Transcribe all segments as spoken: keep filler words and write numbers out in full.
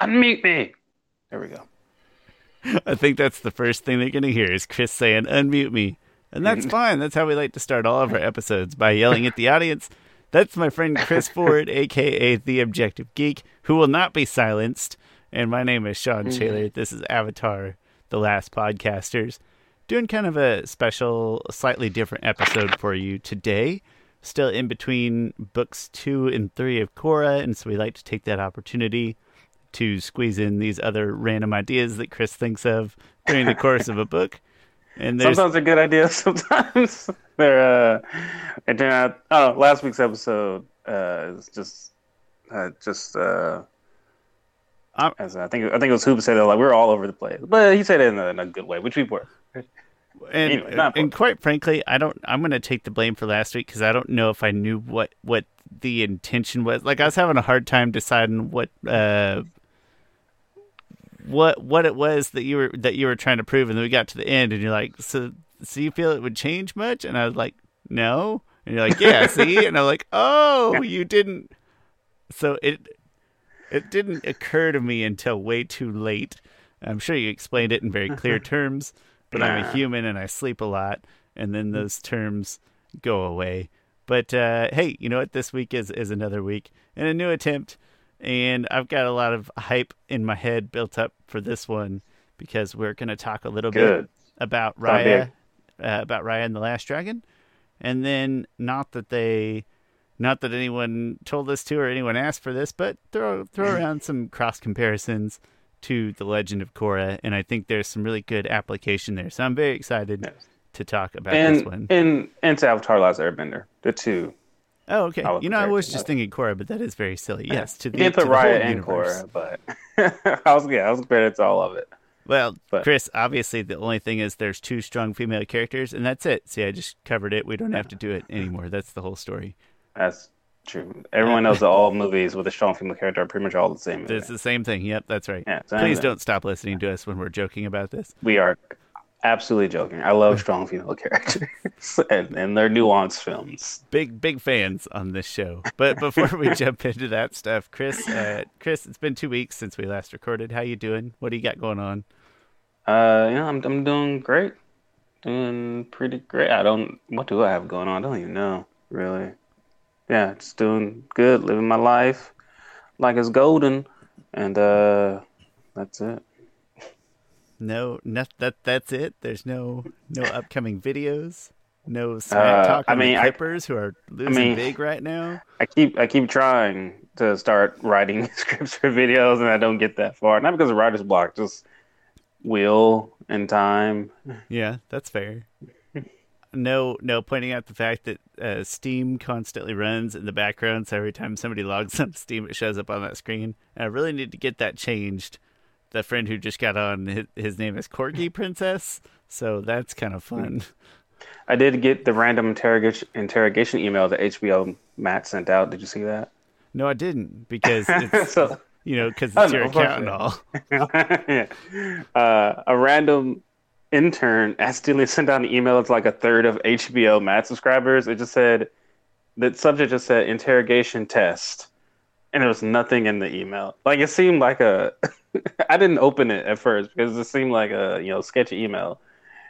Unmute me. There we go. I think that's the first thing they're going to hear is Chris saying, unmute me. And that's fine. That's how we like to start all of our episodes, by yelling at the audience. That's my friend Chris Ford, a k a. The Objective Geek, who will not be silenced. And my name is Sean Taylor. This is Avatar: The Last Podcasters. Doing kind of a special, slightly different episode for you today. Still in between books two and three of Korra, and so we like to take that opportunity to squeeze in these other random ideas that Chris thinks of during the course of a book. And there's... sometimes they're good ideas, sometimes they're, uh, and then I, I don't know, last week's episode, uh, is just, uh, just, uh, um, as I think, I think it was Hoop said that, like, we were all over the place, but he said it in a, in a good way, which we were. And, anyway, not and quite frankly, I don't, I'm going to take the blame for last week because I don't know if I knew what, what the intention was. Like, I was having a hard time deciding what, uh, what what it was that you were that you were trying to prove, and then we got to the end and you're like, so so you feel it would change much? And I was like, no. And you're like, yeah, see? And I'm like, oh, you didn't. So it it didn't occur to me until way too late. I'm sure you explained it in very clear terms, but I'm a human and I sleep a lot, and then those terms go away. But uh, hey, you know what? This week is is another week and a new attempt. And I've got a lot of hype in my head built up for this one because we're going to talk a little Good. bit about Raya, uh, about Raya and the Last Dragon, and then not that they, not that anyone told us to or anyone asked for this, but throw throw around some cross comparisons to The Legend of Korra, and I think there's some really good application there. So I'm very excited yes. to talk about and, this one and and to Avatar: Last Airbender, the two. Oh, okay. You know, I was just thinking Korra, but that is very silly. Yes, to the, you did put to the Raya and universe. Korra, but I was yeah, I was compared to all of it. Well, but... Chris, obviously the only thing is there's two strong female characters, and that's it. See, I just covered it. We don't have to do it anymore. That's the whole story. That's true. Everyone knows that all movies with a strong female character are pretty much all the same. It's right? the same thing. Yep, that's right. Yeah, please don't stop listening to us when we're joking about this. We are absolutely joking. I love strong female characters and, and their nuanced films. Big, big fans on this show. But before we jump into that stuff, Chris, uh, Chris, it's been two weeks since we last recorded. How you doing? What do you got going on? Uh, yeah, I'm I'm doing great. Doing pretty great. I don't. What do I have going on? I don't even know. Really. Yeah, just doing good. Living my life like it's golden, and uh, that's it. No, not, that that's it. There's no no upcoming videos. No smack talk uh, I mean, Clippers who are losing I mean, big right now. I keep I keep trying to start writing scripts for videos, and I don't get that far. Not because of writer's block, just will and time. Yeah, that's fair. No, no pointing out the fact that uh, Steam constantly runs in the background, so every time somebody logs on Steam, it shows up on that screen. And I really need to get that changed. The friend who just got on, his, his name is Corgi Princess, so that's kind of fun. I did get the random interrog- interrogation email that H B O Max sent out. Did you see that? No, I didn't, because it's, so, you know, because it's your know, account and all. yeah. uh, a random intern accidentally sent out an email to like a third of H B O Max subscribers. It just said, the subject just said, interrogation test. And there was nothing in the email. Like, it seemed like a... I didn't open it at first because it seemed like a, you know, sketchy email.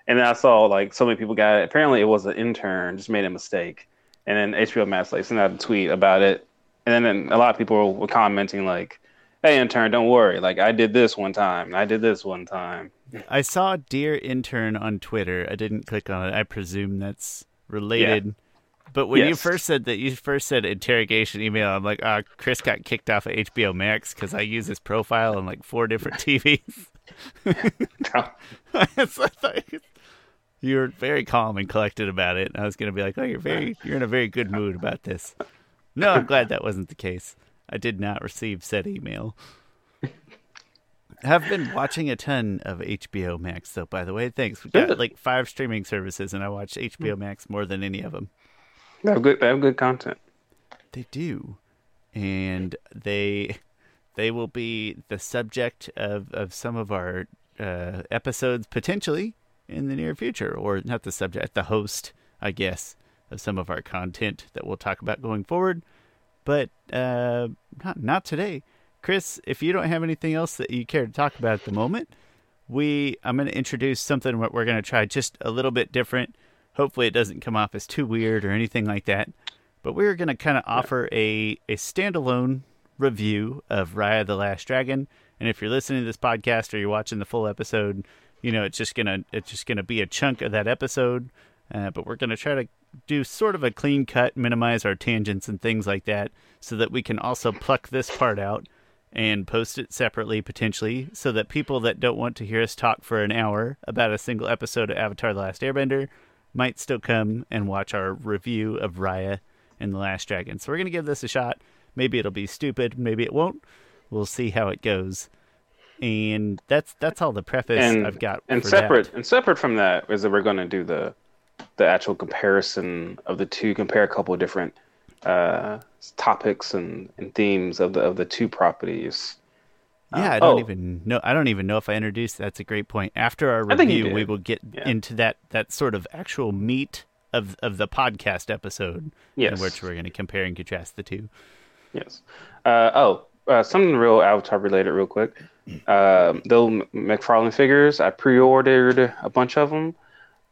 And then I saw, like, so many people got it. Apparently it was an intern, just made a mistake. And then H B O Max, like, sent out a tweet about it. And then and a lot of people were commenting, like, hey, intern, don't worry. Like, I did this one time. I did this one time. I saw Dear Intern on Twitter. I didn't click on it. I presume that's related. Yeah. But when yes. you first said that, you first said interrogation email, I'm like, ah, oh, Chris got kicked off of H B O Max because I use his profile on like four different T Vs. You were very calm and collected about it. And I was going to be like, oh, you're very, you're in a very good mood about this. No, I'm glad that wasn't the case. I did not receive said email. Have been watching a ton of H B O Max, though, by the way. Thanks. We've got like five streaming services, and I watch H B O Max more than any of them. They have good. They have good content. They do, and they they will be the subject of, of some of our uh, episodes potentially in the near future, or not the subject, the host, I guess, of some of our content that we'll talk about going forward. But uh, not not today. Chris, if you don't have anything else that you care to talk about at the moment, we I'm going to introduce something that we're going to try just a little bit different. Hopefully it doesn't come off as too weird or anything like that. But we're going to kind of offer a, a standalone review of Raya the Last Dragon. And if you're listening to this podcast or you're watching the full episode, you know, it's just going to it's just gonna be a chunk of that episode. Uh, but we're going to try to do sort of a clean cut, minimize our tangents and things like that, so that we can also pluck this part out and post it separately, potentially, so that people that don't want to hear us talk for an hour about a single episode of Avatar: The Last Airbender might still come and watch our review of Raya and the Last Dragon. So we're going to give this a shot. Maybe it'll be stupid. Maybe it won't. We'll see how it goes. And that's that's all the preface and, I've got and for separate, that. And separate from that is that we're going to do the the actual comparison of the two, compare a couple of different uh, topics and, and themes of the of the two properties. Yeah, uh, I don't oh. even know. I don't even know if I introduced. That's a great point. After our review, we will get yeah. into that that sort of actual meat of of the podcast episode, yes. in which we're going to compare and contrast the two. Yes. Uh, oh, uh, something real Avatar related, real quick. Uh, those McFarlane figures, I pre-ordered a bunch of them.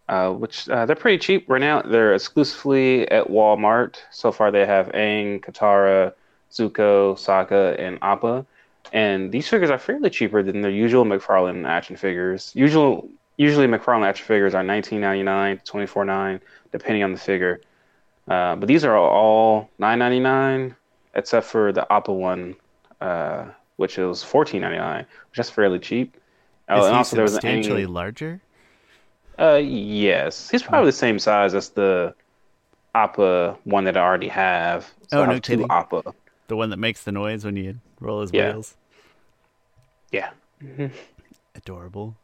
Uh, which uh, they're pretty cheap right now. They're exclusively at Walmart. So far, they have Aang, Katara, Zuko, Sokka, and Appa. And these figures are fairly cheaper than their usual McFarlane action figures. Usual, usually, McFarlane action figures are nineteen ninety-nine dollars to twenty-four ninety-nine dollars, depending on the figure. Uh, but these are all nine ninety-nine dollars, except for the Appa one, uh, which is fourteen ninety-nine dollars, which is fairly cheap. Is uh, and also, there was substantially an Aang... larger? Uh, yes. He's probably the same size as the Appa one that I already have. So oh, I have no two kidding. Appa. The one that makes the noise when you roll his yeah. wheels. Yeah. Mm-hmm. Adorable.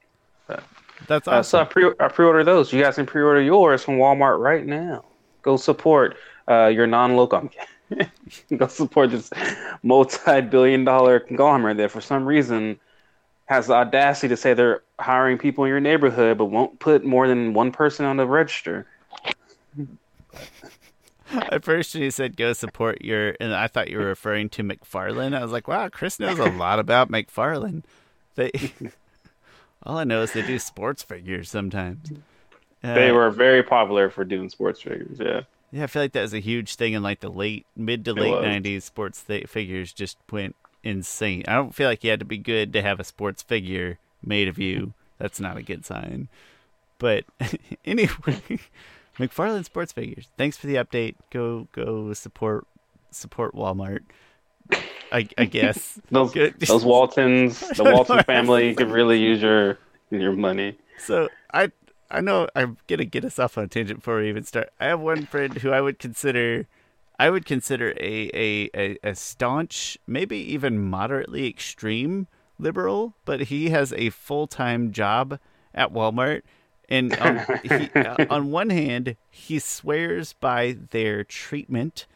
But, That's awesome. Uh, so I, pre- I pre-order those. You guys can pre-order yours from Walmart right now. Go support uh, your non-local. Go support this multi-billion dollar conglomerate that for some reason has the audacity to say they're hiring people in your neighborhood, but won't put more than one person on the register. At first, you said go support your, and I thought you were referring to McFarlane. I was like, wow, Chris knows a lot about McFarlane. They, all I know is they do sports figures sometimes. Uh, they were very popular for doing sports figures, yeah. Yeah, I feel like that was a huge thing in like the late, mid to late nineties. Sports th- figures just went insane. I don't feel like you had to be good to have a sports figure made of you. That's not a good sign. But anyway, McFarlane sports figures. Thanks for the update. Go go support support Walmart. I I guess those those Waltons, the Walton family could really use your your money. So I I know I'm gonna get us off on a tangent before we even start. I have one friend who I would consider. I would consider a, a, a, a staunch, maybe even moderately extreme liberal, but he has a full-time job at Walmart. And on, he, uh, on one hand, he swears by their treatment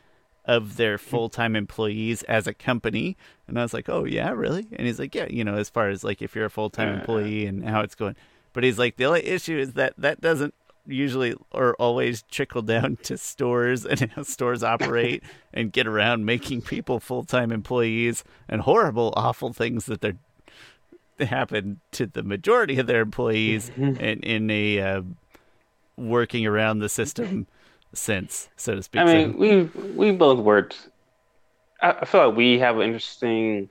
of their full-time employees as a company. And I was like, oh, yeah, really? And he's like, yeah, you know, as far as like if you're a full-time yeah. employee and how it's going. But he's like, the only issue is that that doesn't usually or always trickle down to stores and how stores operate and get around making people full-time employees and horrible, awful things that they're happen to the majority of their employees in, in a uh, working around the system sense, so to speak. I mean, so, we we both worked. I, I feel like we have an interesting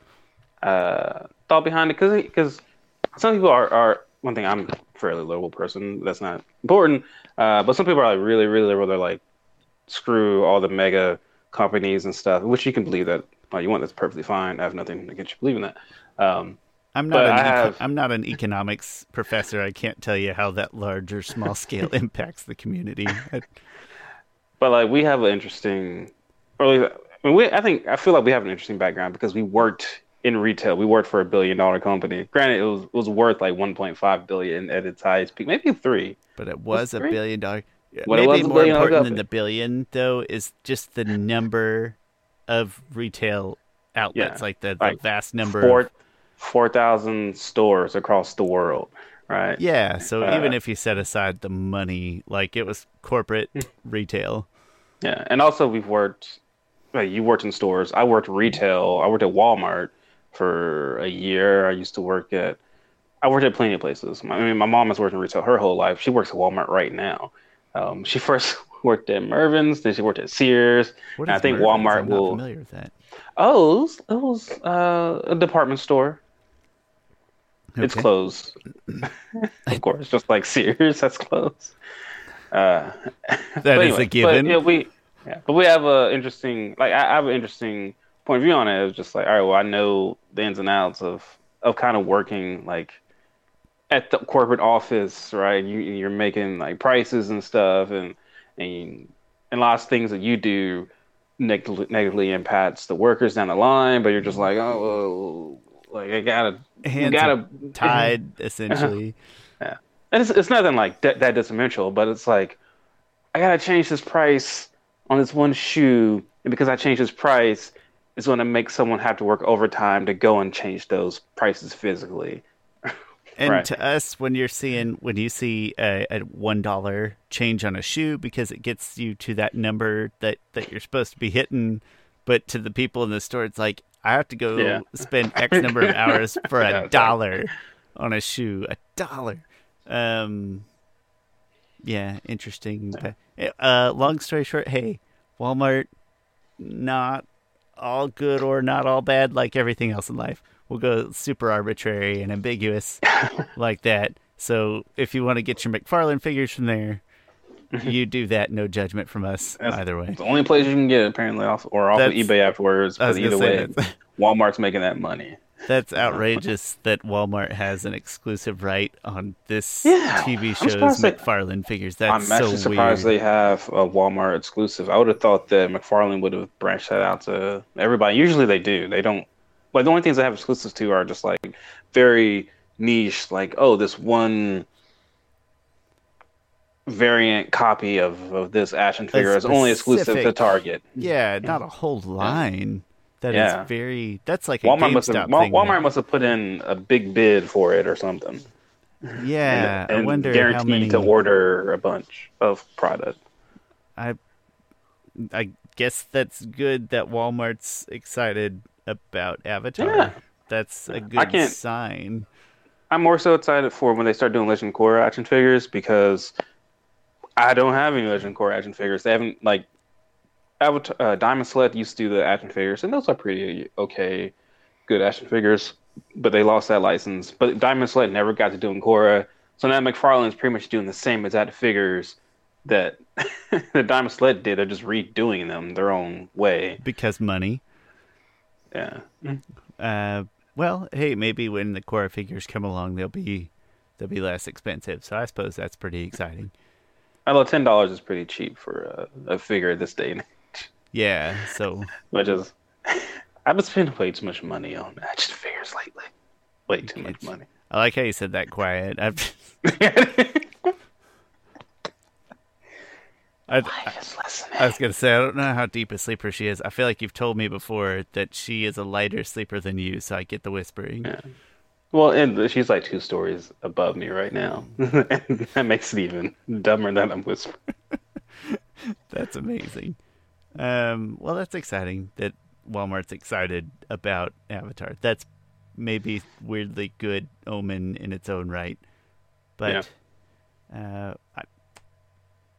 uh, thought behind it because because some people are, are one thing I'm fairly liberal person. That's not important. Uh, but some people are like really, really liberal. They're like, screw all the mega companies and stuff, which you can believe that all you want. That's perfectly fine. I have nothing against you believing that. Um, I'm not. An eco- have... I'm not an economics professor. I can't tell you how that large or small scale impacts the community. But like, we have an interesting. Or at least, I mean, we. I think I feel like we have an interesting background because we worked in retail. We worked for a billion dollar company. Granted, it was it was worth like one point five billion at its highest peak, maybe three. But it was, was it a three? billion dollar. What maybe was more billion important than the billion though is just the number of retail outlets, yeah. like the, the like vast number. Four four thousand stores across the world, right? Yeah. So uh, even if you set aside the money, like it was corporate retail. Yeah, and also we've worked. Like, you worked in stores. I worked retail. I worked at Walmart. for a year. I used to work at, I worked at plenty of places. I mean, my mom has worked in retail her whole life. She works at Walmart right now. Um, she first worked at Mervin's, then she worked at Sears. What is I think Mervin's? Walmart I'm not will. Familiar with that. Oh, it was, it was uh, a department store. Okay. It's closed, of course, just like Sears. That's closed. Uh, that anyway, is a given. But, yeah, we, yeah, but we have a interesting, like I, I have an interesting point of view on it. It's just like, all right, well, I know the ins and outs of of kind of working like at the corporate office, right? You you're making like prices and stuff, and and and lots of things that you do neg- negatively impacts the workers down the line. But you're just like, oh, like I gotta, hands gotta tied essentially. Yeah, and it's it's nothing like that, that detrimental, but it's like I gotta change this price on this one shoe, and because I changed this price, it's going to make someone have to work overtime to go and change those prices physically. And right. To us, when you're seeing, when you see a, a one dollar change on a shoe, because it gets you to that number that, that you're supposed to be hitting, but to the people in the store, it's like, I have to go yeah. spend X number of hours for a yeah, dollar like... on a shoe, a dollar. Um, yeah, interesting. Yeah. Uh, long story short, hey, Walmart, not all good or not all bad, like everything else in life. We'll go super arbitrary and ambiguous like that. So if you want to get your McFarlane figures from there, you do that. No judgment from us that's, either way. It's the only place you can get it, apparently, also, or off of eBay afterwards. But either way, Walmart's making that money. That's outrageous that Walmart has an exclusive right on this yeah, T V show's McFarlane they, figures. That's so weird. I'm actually so surprised weird. They have a Walmart exclusive. I would have thought that McFarlane would have branched that out to everybody. Usually they do. They don't. Like, the only things they have exclusives to are just like very niche, like, oh, this one variant copy of, of this action figure specific, is only exclusive to Target. Yeah, not a whole line. Yeah. That yeah. is very. That's like a Walmart GameStop must have, thing. Walmart now. Must have put in a big bid for it or something. Yeah, and, and I wonder guaranteed how many to order a bunch of product. I, I guess that's good that Walmart's excited about Avatar. Yeah. That's a good I can't, sign. I'm more so excited for when they start doing Legend of Korra action figures, because I don't have any Legend of Korra action figures. They haven't like. Avatar, uh, Diamond Select used to do the action figures, and those are pretty okay, good action figures, but they lost that license. But Diamond Select never got to doing Korra, so now McFarlane's pretty much doing the same exact figures that the Diamond Select did. They're just redoing them their own way. Because money. Yeah. Uh, well, hey, maybe when the Korra figures come along, they'll be they'll be less expensive, so I suppose that's pretty exciting. Although ten dollars is pretty cheap for a, a figure this day. Yeah, so which is I've been spending way too much money on action figures lately. Way too much money. I like how you said that quiet. I've I, I was gonna say I don't know how deep a sleeper she is. I feel like you've told me before that she is a lighter sleeper than you, so I get the whispering. Yeah. Well, and she's like two stories above me right now, and that makes it even dumber that I'm whispering. That's amazing. Um, well, that's exciting that Walmart's excited about Avatar. That's maybe weirdly good omen in its own right. But yeah. uh, I,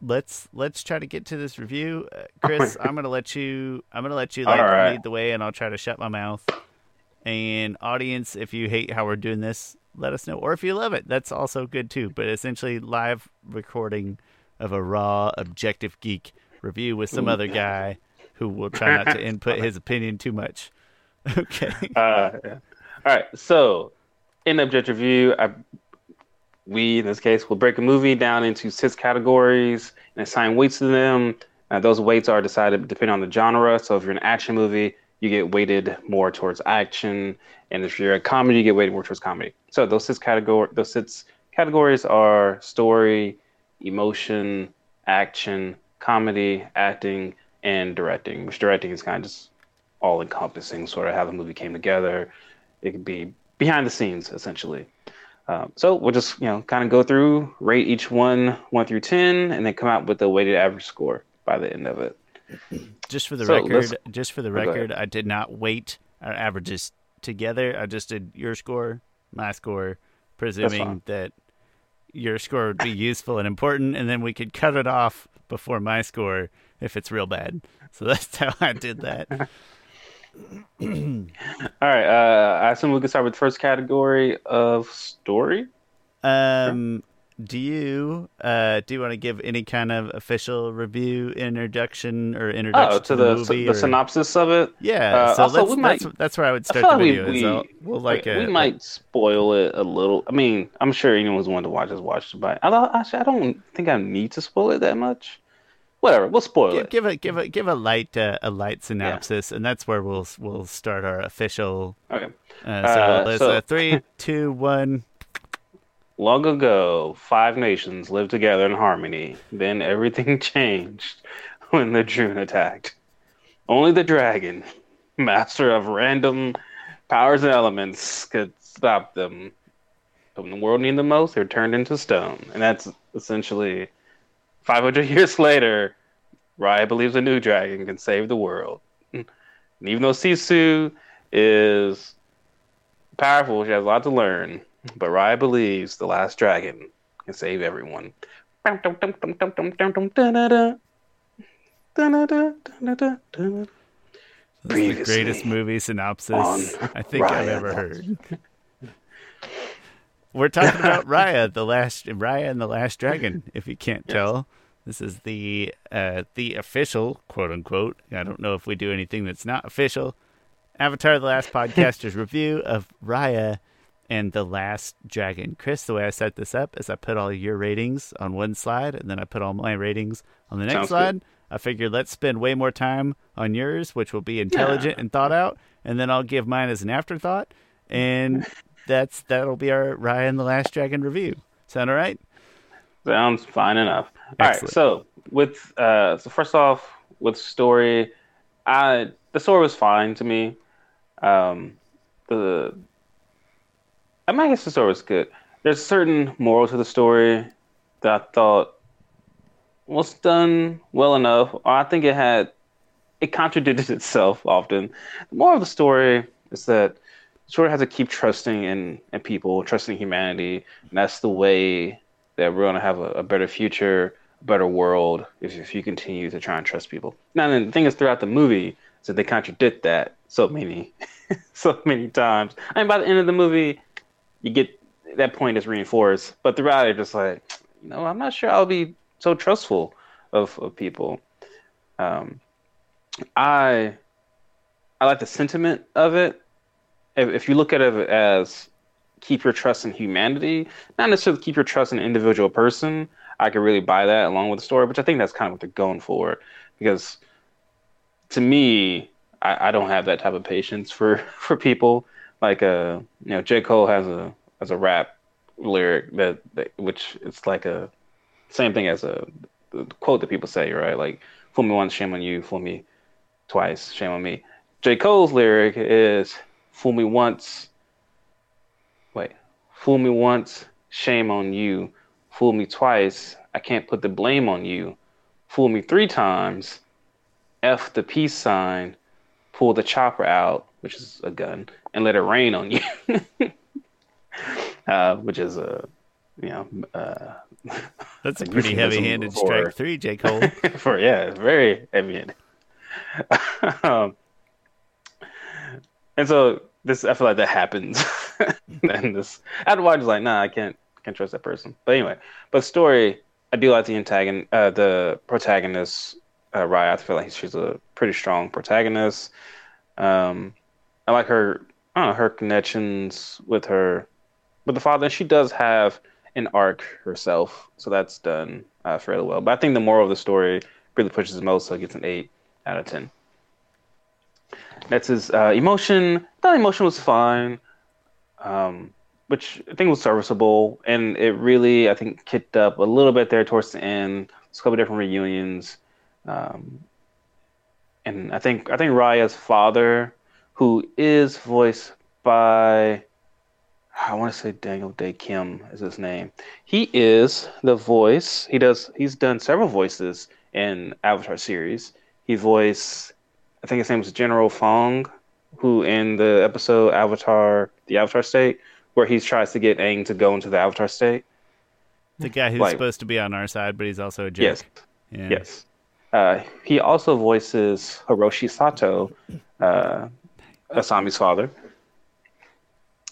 let's let's try to get to this review, uh, Chris. I'm gonna let you. I'm gonna let you like, right. lead the way, and I'll try to shut my mouth. And audience, if you hate how we're doing this, let us know, or if you love it, that's also good too. But essentially, live recording of a raw Objective Geek review with some other guy who will try not to input his opinion too much. Okay. Uh, yeah. All right. So, in Objective View, I, we, in this case, will break a movie down into six categories and assign weights to them. Uh, those weights are decided depending on the genre. So, if you're an action movie, you get weighted more towards action. And if you're a comedy, you get weighted more towards comedy. So, those six, categor- those six categories are story, emotion, action, comedy, acting, and directing, which directing is kind of just all-encompassing, sort of how the movie came together. It could be behind the scenes, essentially. Um, so we'll just, you know, kind of go through, rate each one, one through ten, and then come out with a weighted average score by the end of it. Just for the so record, just for the record, I did not weight. Our average is together. I just did your score, my score, presuming that your score would be useful and important, and then we could cut it off before my score if it's real bad. So that's how I did that. All right. Uh, I assume we can start with the first category of story. Um, do you uh, do you want to give any kind of official review, introduction, or introduction oh, to, to the, the movie? The or... synopsis of it? Yeah. Uh, so also, let's, we might, that's, that's where I would start the video. We, we, we'll like we, a, we might a... spoil it a little. I mean, I'm sure anyone's wanting to watch this, watch it. But actually, I don't think I need to spoil it that much. Whatever, we'll spoil give, it. Give a give a give a light uh, a light synopsis, yeah. And that's where we'll we'll start our official. Okay. Uh, so uh, there's so... a three, two, one. Long ago, five nations lived together in harmony. Then everything changed when the June attacked. Only the dragon, master of random powers and elements, could stop them. But when the world needed them most, they were turned into stone. And that's essentially five hundred years later, Raya believes a new dragon can save the world. And even though Sisu is powerful, she has a lot to learn. But Raya believes the last dragon can save everyone. That's the greatest movie synopsis I think Raya I've ever heard. We're talking about Raya, the last Raya and the Last Dragon. If you can't yes. tell, this is the uh, the official, quote unquote. I don't know if we do anything that's not official. Avatar: The Last Podcasters review of Raya and the Last Dragon. Chris, the way I set this up is I put all your ratings on one slide, and then I put all my ratings on the next Sounds slide. Good. I figured let's spend way more time on yours, which will be intelligent yeah. and thought out, and then I'll give mine as an afterthought, and that's that'll be our Raya and the Last Dragon review. Sound all right? Sounds fine enough. All Excellent. right, so with uh, so first off, with story, I the story was fine to me. Um, the I mean, I guess the story was good. There's a certain moral to the story that I thought was done well enough. Or I think it had, it contradicted itself often. The moral of the story is that the story has to keep trusting in, in people, trusting humanity. And that's the way that we're going to have a, a better future, a better world, if, if you continue to try and trust people. Now, and the thing is, throughout the movie, is that they contradict that so many, so many times. I mean, by the end of the movie, you get that point is reinforced, but throughout it, just like, you know, I'm not sure I'll be so trustful of, of people. Um, I I like the sentiment of it. If, if you look at it as keep your trust in humanity, not necessarily keep your trust in an individual person, I could really buy that along with the story, which I think that's kind of what they're going for. Because to me, I, I don't have that type of patience for, for people. Like a, you know, J. Cole has a as a rap lyric that, that which it's like a same thing as a the quote that people say, right? Like, fool me once, shame on you. Fool me twice, shame on me. J. Cole's lyric is fool me once. Wait, fool me once, shame on you. Fool me twice, I can't put the blame on you. Fool me three times, F the peace sign. Pull the chopper out, which is a gun, and let it rain on you, uh, which is a, you know, uh, that's a pretty heavy-handed for, strike three, J. Cole. for yeah, it's very heavy-handed. um, and so this, I feel like that happens, and this afterwards is like, nah, I can't, can't trust that person. But anyway, but story, I do like the antagon, uh, the protagonist. Uh, Raya, I feel like she's a pretty strong protagonist. Um, I like her, I don't know, her connections with her, with the father. She does have an arc herself, so that's done uh, fairly well. But I think the moral of the story really pushes the most, so it gets an eight out of ten. Next is uh, emotion. I thought emotion was fine, um, which I think was serviceable, and it really, I think, kicked up a little bit there towards the end. It's a couple different reunions. Um, and I think I think Raya's father, who is voiced by, I want to say Daniel Day Kim is his name. He is the voice. He does. He's done several voices in Avatar series. He voiced, I think his name was General Fong, who in the episode Avatar, the Avatar State, where he tries to get Aang to go into the Avatar State. The guy who's like, supposed to be on our side, but he's also a jerk. Yes. Yeah. Yes. Uh, he also voices Hiroshi Sato, uh, Asami's father.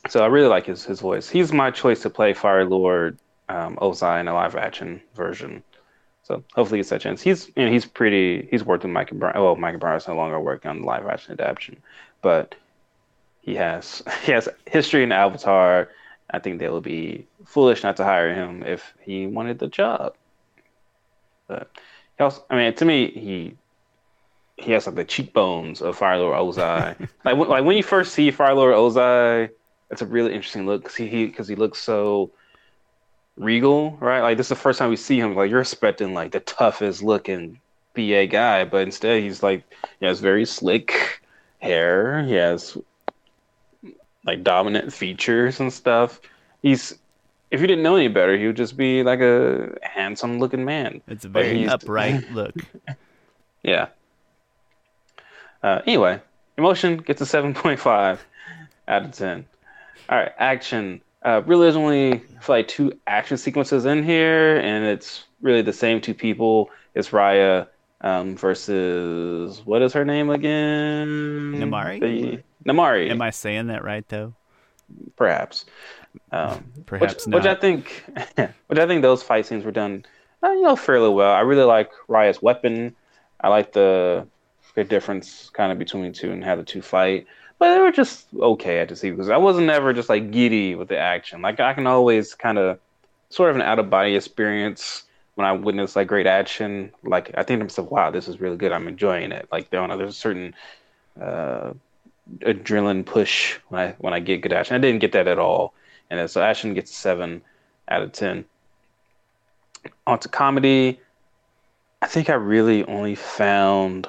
So I really like his, his voice. He's my choice to play Fire Lord um, Ozai in a live action version. So hopefully he gets that chance. He's you know, he's pretty. He's worked with Mike and Brian. Well, Mike and Brian is no longer working on live action adaptation, but he has he has history in Avatar. I think they would be foolish not to hire him if he wanted the job. But he also, I mean, to me, he he has like the cheekbones of Fire Lord Ozai. like when, like when you first see Fire Lord Ozai, it's a really interesting look because he because he, he looks so regal, right? Like this is the first time we see him. Like you're expecting like the toughest looking B A guy, but instead he's like he has very slick hair. He has like dominant features and stuff. He's if you didn't know any better, he would just be like a handsome looking man. It's a very upright look. Yeah. Uh, anyway, emotion gets a seven point five out of ten. All right, action. Uh, really, there's only like two action sequences in here, and it's really the same two people. It's Raya um, versus what is her name again? Namari. The, Namari. Am I saying that right though? Perhaps. Um, Perhaps which, not. Which I think, which I think those fight scenes were done, uh, you know, fairly well. I really like Raya's weapon. I like the the difference kind of between the two and how the two fight. But they were just okay at the see because I wasn't ever just like giddy with the action. Like I can always kind of sort of an out of body experience when I witness like great action. Like I think to myself, wow, this is really good. I'm enjoying it. Like there, there's a certain uh, adrenaline push when I when I get good action. I didn't get that at all, and so action gets seven out of ten. On to comedy. I think I really only found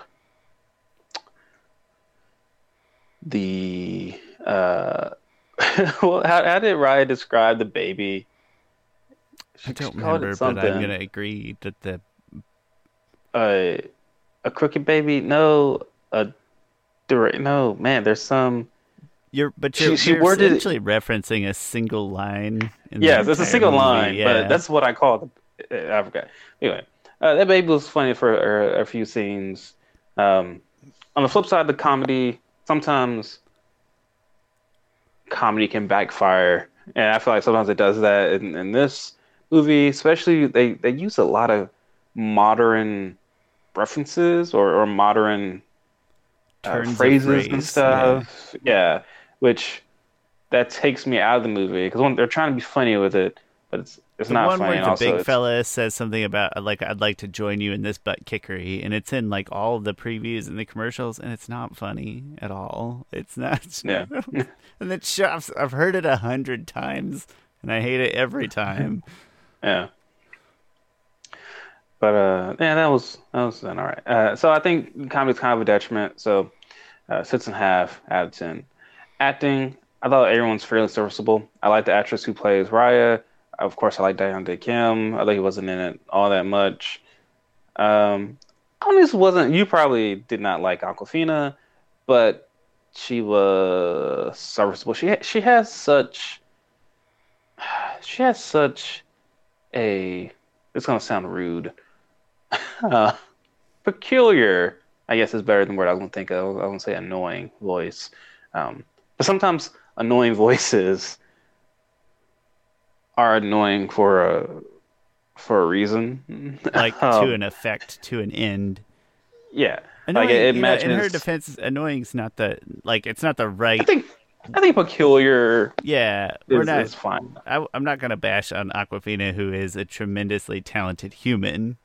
the uh well how, how did Raya describe the baby? She I don't remember, but I'm gonna agree that the uh a crooked baby no a direct no man there's some you're but you're, she, she you're essentially it... referencing a single line in yeah it's a single movie. line yeah. But that's what I call it. I forgot anyway uh, that baby was funny for uh, a few scenes. Um on the flip side, the comedy sometimes comedy can backfire, and I feel like sometimes it does that in, in this movie. Especially, they, they use a lot of modern references or, or modern uh, phrases phrase, and stuff. Yeah. yeah, which that takes me out of the movie because they're trying to be funny with it, but it's it's the not one funny. Where the also, big it's... fella says something about like I'd like to join you in this butt kickery, and it's in like all the previews and the commercials, and it's not funny at all. It's not. Yeah. And it shops. I've heard it a hundred times, and I hate it every time. Yeah. But uh, yeah, that was that was all right. Uh, so I think comedy's kind of a detriment. So uh, six and a half out of ten. Acting, I thought everyone's fairly serviceable. I like the actress who plays Raya. Of course, I like Diamond Kim. I think he wasn't in it all that much. Um, I mean, this wasn't. You probably did not like Awkwafina, but she was serviceable. She she has such. She has such a. It's gonna sound rude. uh, peculiar, I guess, is better than the word I was gonna think of. I was gonna say annoying voice, um, but sometimes annoying voices are annoying for a for a reason, like um, to an effect, to an end. Yeah, annoying, like it, it matches. Know, in her defense, annoying's not the like it's not the right. I think I think peculiar. Yeah, we're is, not is fine. I, I'm not gonna bash on Awkwafina, who is a tremendously talented human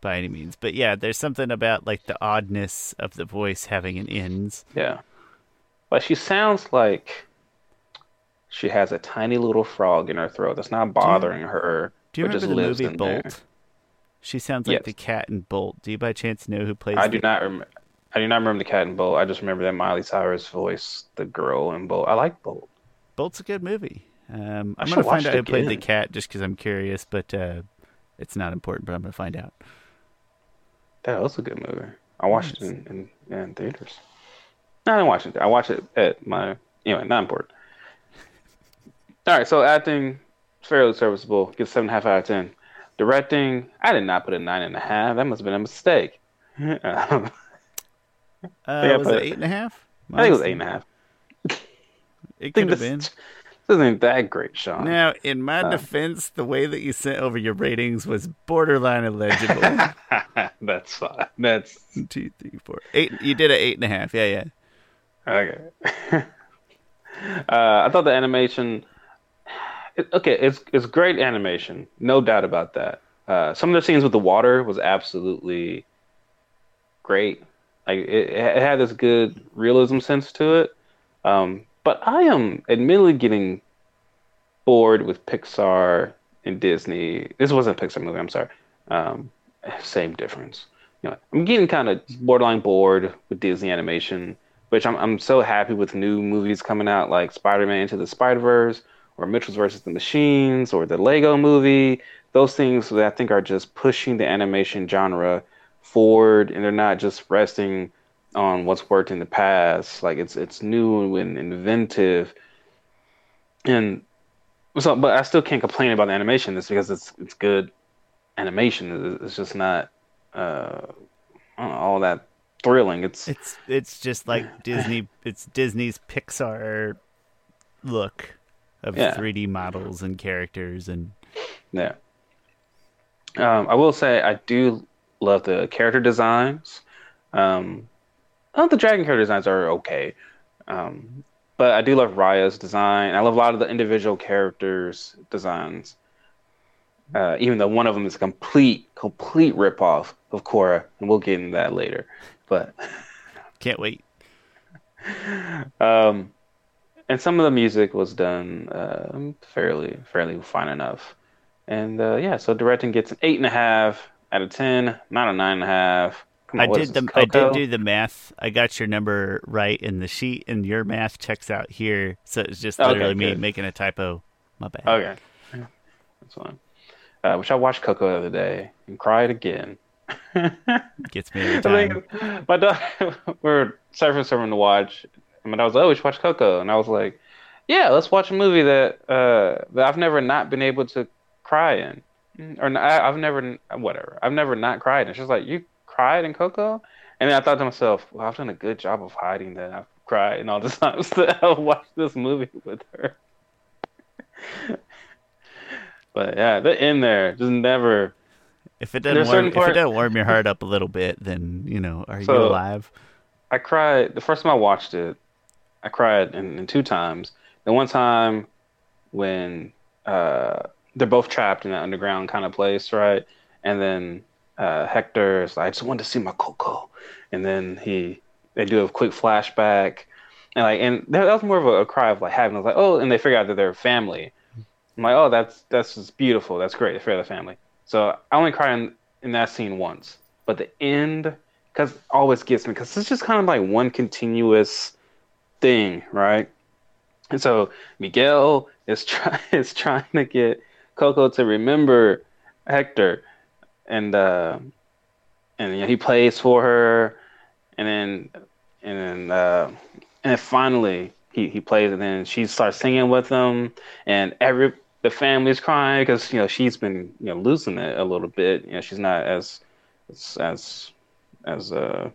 by any means. But yeah, there's something about like the oddness of the voice having an ends. Yeah, but she sounds like she has a tiny little frog in her throat that's not bothering do you, her. Do you remember the movie Bolt? There. She sounds like yes. the cat in Bolt. Do you by chance know who plays? I the... do not remember. I do not remember the cat in Bolt. I just remember that Miley Cyrus voiced the girl in Bolt. I like Bolt. Bolt's a good movie. Um, I'm gonna find out who played the cat just because I'm curious, but uh, it's not important. But I'm gonna find out. That was a good movie. I watched yes. it in, in, in theaters. No, I didn't watch it. I watched it at my... Anyway, not important. All right, so acting, fairly serviceable. Gets seven point five out of ten. Directing, I did not put a nine point five. That must have been a mistake. um, uh, was it eight point five? I think it was eight point five. It could have been. This isn't that great, Sean. Now, in my uh, defense, the way that you sent over your ratings was borderline illegible. That's fine. That's... One, two, three, four. Eight, you did an eight point five. Yeah, yeah. Okay. uh, I thought the animation... It, okay, it's it's great animation. No doubt about that. Uh, some of the scenes with the water was absolutely great. Like it, it had this good realism sense to it. Um, but I am admittedly getting bored with Pixar and Disney. This wasn't a Pixar movie, I'm sorry. Um, same difference. You know, I'm getting kind of borderline bored with Disney animation, which I'm I'm so happy with new movies coming out like Spider-Man Into the Spider-Verse, or Mitchells versus the Machines, or the Lego movie. Those things that I think are just pushing the animation genre forward, and they're not just resting on what's worked in the past. Like it's it's new and inventive. And so, but I still can't complain about the animation. It's because it's it's good animation. It's just not uh, I don't know, all that thrilling. It's it's it's just like Disney. It's Disney's Pixar look. Of yeah. three D models and characters and yeah. Um, I will say I do love the character designs. Um, I think the dragon character designs are okay, um, but I do love Raya's design. I love a lot of the individual characters' designs. Uh, even though one of them is a complete, complete ripoff of Korra, and we'll get into that later. But can't wait. um. And some of the music was done uh, fairly, fairly fine enough. And uh, yeah, so directing gets an eight and a half out of ten, not a nine and a half. Come on, I did the, I did do the math. I got your number right in the sheet, and your math checks out here. So it's just literally okay, me good. making a typo. My bad. Okay, that's fine. Uh, which I watched Coco the other day and cried again. Gets me every time. Like, my dog, we were surfing something to watch. And I was like, oh, we should watch Coco. And I was like, yeah, let's watch a movie that uh, that I've never not been able to cry in. Or I, I've never, whatever. I've never not cried. And she was like, you cried in Coco? And then I thought to myself, well, I've done a good job of hiding that I've cried and all this time. So I'll watch this movie with her. But yeah, the end there just never. If it doesn't warm, part... if it doesn't warm your heart up a little bit, then, you know, are so, you alive? I cried. The first time I watched it, I cried in, in two times. The one time when uh, they're both trapped in an underground kind of place, right? And then uh, Hector is like, I just wanted to see my Coco. And then he they do a quick flashback. And like, and that was more of a, a cry of like happiness. Like, oh, and they figure out that they're family. I'm like, oh, that's that's just beautiful. That's great. They figure out they're family. So I only cried in, in that scene once. But the end, because it always gets me, because it's just kind of like one continuous thing, right? And so Miguel is trying is trying to get Coco to remember Hector, and uh, and you know, he plays for her, and then and then uh, and then finally he, he plays, and then she starts singing with him, and every the family's crying because you know she's been you know losing it a little bit, you know she's not as as as uh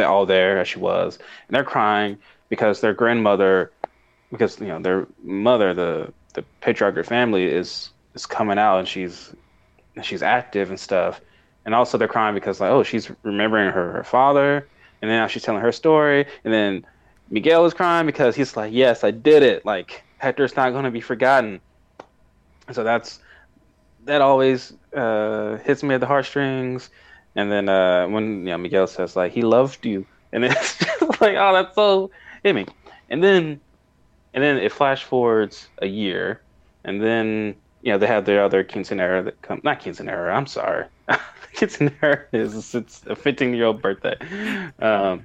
all there as she was, and they're crying. Because their grandmother, because you know their mother, the the patriarch of family is is coming out, and she's she's active and stuff, and also they're crying because like oh she's remembering her, her father, and then now she's telling her story, and then Miguel is crying because he's like yes I did it, like Hector's not going to be forgotten, and so that's that always uh, hits me at the heartstrings, and then uh, when you know Miguel says like he loved you, and it's just like oh that's so. Hit me. And then and then it flash forwards a year, and then you know they have their other quinceanera that come not quinceanera, I'm sorry. Quinceanera is it's a fifteen year old birthday. Um,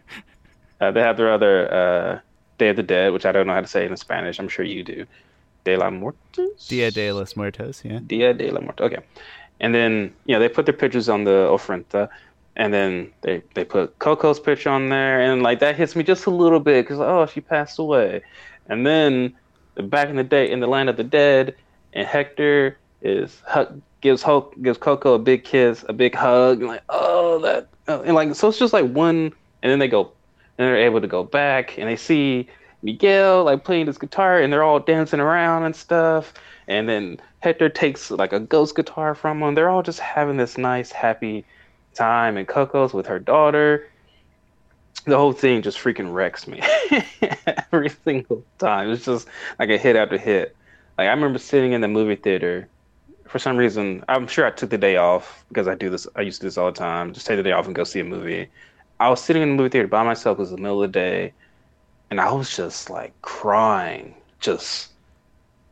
uh, they have their other uh, Day of the Dead, which I don't know how to say in Spanish, I'm sure you do. De la Muertos. Dia de los Muertos, yeah. Dia de la Muertos, okay. And then you know they put their pictures on the ofrenda, And then they, they put Coco's picture on there, and like that hits me just a little bit because, oh, she passed away. And then back in the day, in the land of the dead, and Hector is gives Hulk, gives Coco a big kiss, a big hug, and like, oh, that, oh. And like, so it's just like one, and then they go, and they're able to go back, and they see Miguel like playing his guitar, and they're all dancing around and stuff. And then Hector takes like a ghost guitar from them. They're all just having this nice, happy time, and Coco's with her daughter. The whole thing just freaking wrecks me every single time. It's just like a hit after hit. Like I remember sitting in the movie theater. For some reason, I'm sure I took the day off because I do this. I used to do this all the time. Just take the day off and go see a movie. I was sitting in the movie theater by myself. It was the middle of the day, and I was just like crying, just,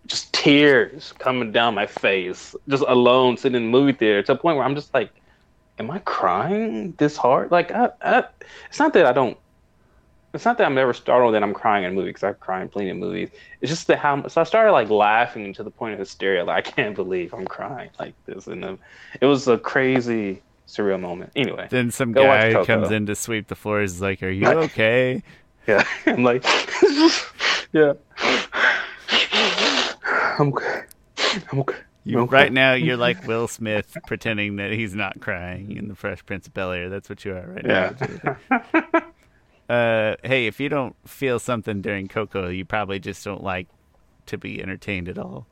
just tears coming down my face, just alone sitting in the movie theater to a point where I'm just like, am I crying this hard? Like, I, I, it's not that I don't. It's not that I'm ever startled that I'm crying in a movie because I'm crying plenty of movies. It's just that how. So I started like laughing to the point of hysteria. Like I can't believe I'm crying like this, and it was a crazy, surreal moment. Anyway, then some guy comes in to sweep the floors. Is like, "Are you okay?" Yeah, I'm like, yeah, I'm okay. I'm okay. You, right now, you're like Will Smith pretending that he's not crying in The Fresh Prince of Bel-Air. That's what you are right yeah. now. Uh, hey, if you don't feel something during Coco, you probably just don't like to be entertained at all.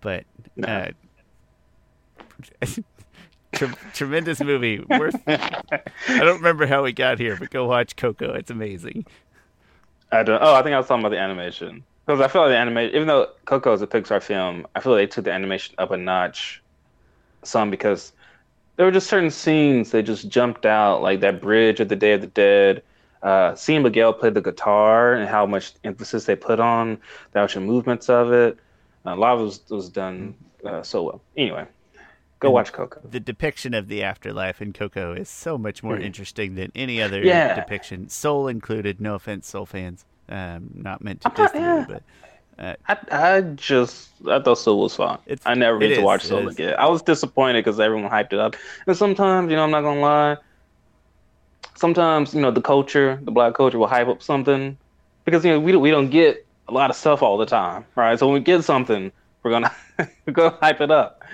But uh, tre- tremendous movie. Worth. I don't remember how we got here, but go watch Coco. It's amazing. I don't. Oh, I think I was talking about the animation. Because I feel like the animation, even though Coco is a Pixar film, I feel like they took the animation up a notch some because there were just certain scenes that just jumped out, like that bridge of the Day of the Dead, uh, seeing Miguel play the guitar and how much emphasis they put on the actual movements of it. A lot of it was, was done uh, so well. Anyway, go and watch Coco. The depiction of the afterlife in Coco is so much more mm. interesting than any other yeah. depiction, Soul included. No offense, Soul fans. Um, not meant to diss you, yeah. but uh, I, I just I thought Soul was fine. I never need to watch Soul again. I was disappointed because everyone hyped it up, and sometimes you know I'm not gonna lie. Sometimes you know the culture, the black culture, will hype up something because you know we we don't get a lot of stuff all the time, right? So when we get something, we're gonna we're gonna hype it up.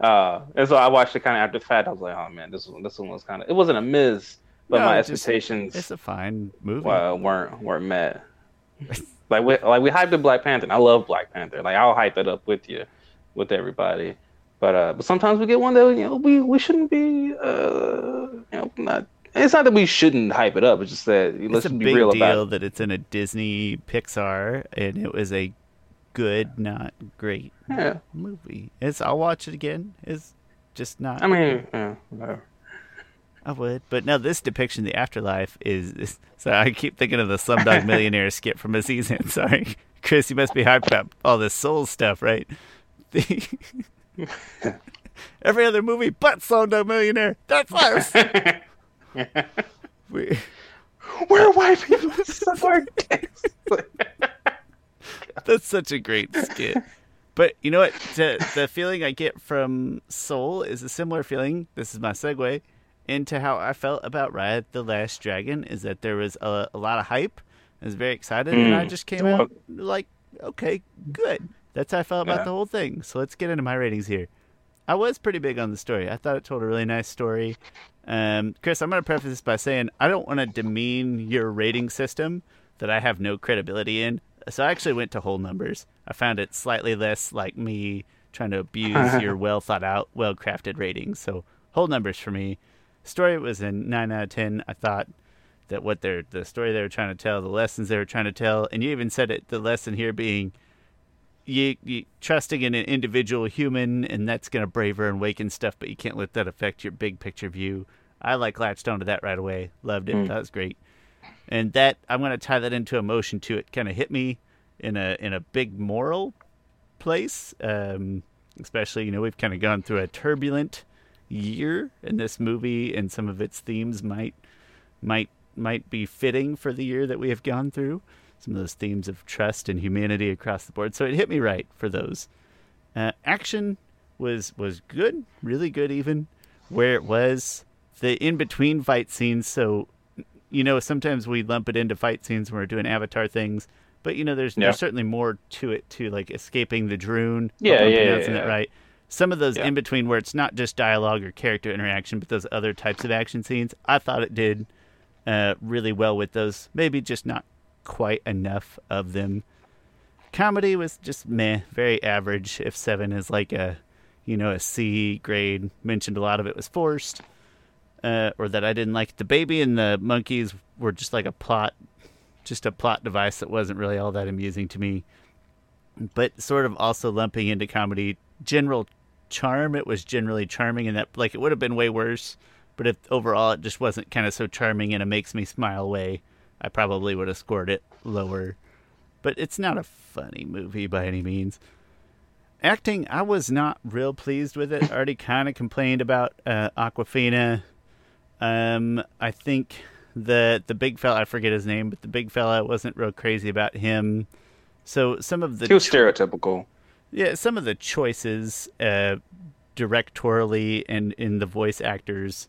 Uh, and so I watched it kind of after the fact. I was like, oh man, this one, this one was kind of it wasn't a miss, but no, my expectations. Just, it's a fine movie. Well, weren't weren't met. like we like we hyped up Black Panther. And I love Black Panther. Like I'll hype it up with you, with everybody. But uh, but sometimes we get one that you know we, we shouldn't be uh you know not. It's not that we shouldn't hype it up. It's just that it's let's a be big real deal about it. That it's in a Disney Pixar and it was a good, not great yeah. movie. It's I'll watch it again. It's just not. I mean, yeah, whatever. I would, but no. This depiction, of the afterlife, is, is so. I keep thinking of the Slumdog Millionaire skit from a season. Sorry, Chris, you must be hyped about all this Soul stuff, right? Every other movie, but Slumdog Millionaire. That's us. we, we're white people. That's such a great skit. But you know what? To, the feeling I get from Soul is a similar feeling. This is my segue. Into how I felt about Raya the Last Dragon is that there was a, a lot of hype. I was very excited, mm. and I just came out like, okay, good. That's how I felt about yeah. the whole thing. So let's get into my ratings here. I was pretty big on the story. I thought it told a really nice story. Um, Chris, I'm going to preface this by saying I don't want to demean your rating system that I have no credibility in. So I actually went to whole numbers. I found it slightly less like me trying to abuse your well-thought-out, well-crafted ratings. So whole numbers for me. Story was a nine out of ten. I thought that what they're the story they were trying to tell, the lessons they were trying to tell, and you even said it, the lesson here being you, you trusting in an individual human, and that's going to braver and waken stuff, but you can't let that affect your big picture view. I like latched onto that right away. Loved it. Mm. That was great. And that I'm going to tie that into emotion too. It kind of hit me in a in a big moral place, um, especially you know we've kind of gone through a turbulent year in this movie, and some of its themes might might might be fitting for the year that we have gone through. Some of those themes of trust and humanity across the board. So it hit me right for those. Uh, action was was good, really good even. Where it was the in-between fight scenes. So, you know, sometimes we lump it into fight scenes when we're doing Avatar things. But, you know, there's, yeah. there's certainly more to it, too, like escaping the Droon. Yeah, yeah, pronouncing yeah, yeah. it right. Some of those yeah. in between where it's not just dialogue or character interaction, but those other types of action scenes, I thought it did uh, really well with those. Maybe just not quite enough of them. Comedy was just meh, very average. If seven is like a, you know, a C grade, mentioned a lot of it was forced uh, or that I didn't like. The baby and the monkeys were just like a plot, just a plot device that wasn't really all that amusing to me. But sort of also lumping into comedy, general charm, it was generally charming, and that, like, it would have been way worse, but if overall it just wasn't kind of so charming in a makes me smile way, I probably would have scored it lower. But it's not a funny movie by any means. Acting, I was not real pleased with it. I already kind of complained about uh, Awkwafina. Um, I think the the big fella, I forget his name, but the big fella, wasn't real crazy about him. So some of the too stereotypical. Yeah, some of the choices uh, directorially and in the voice actors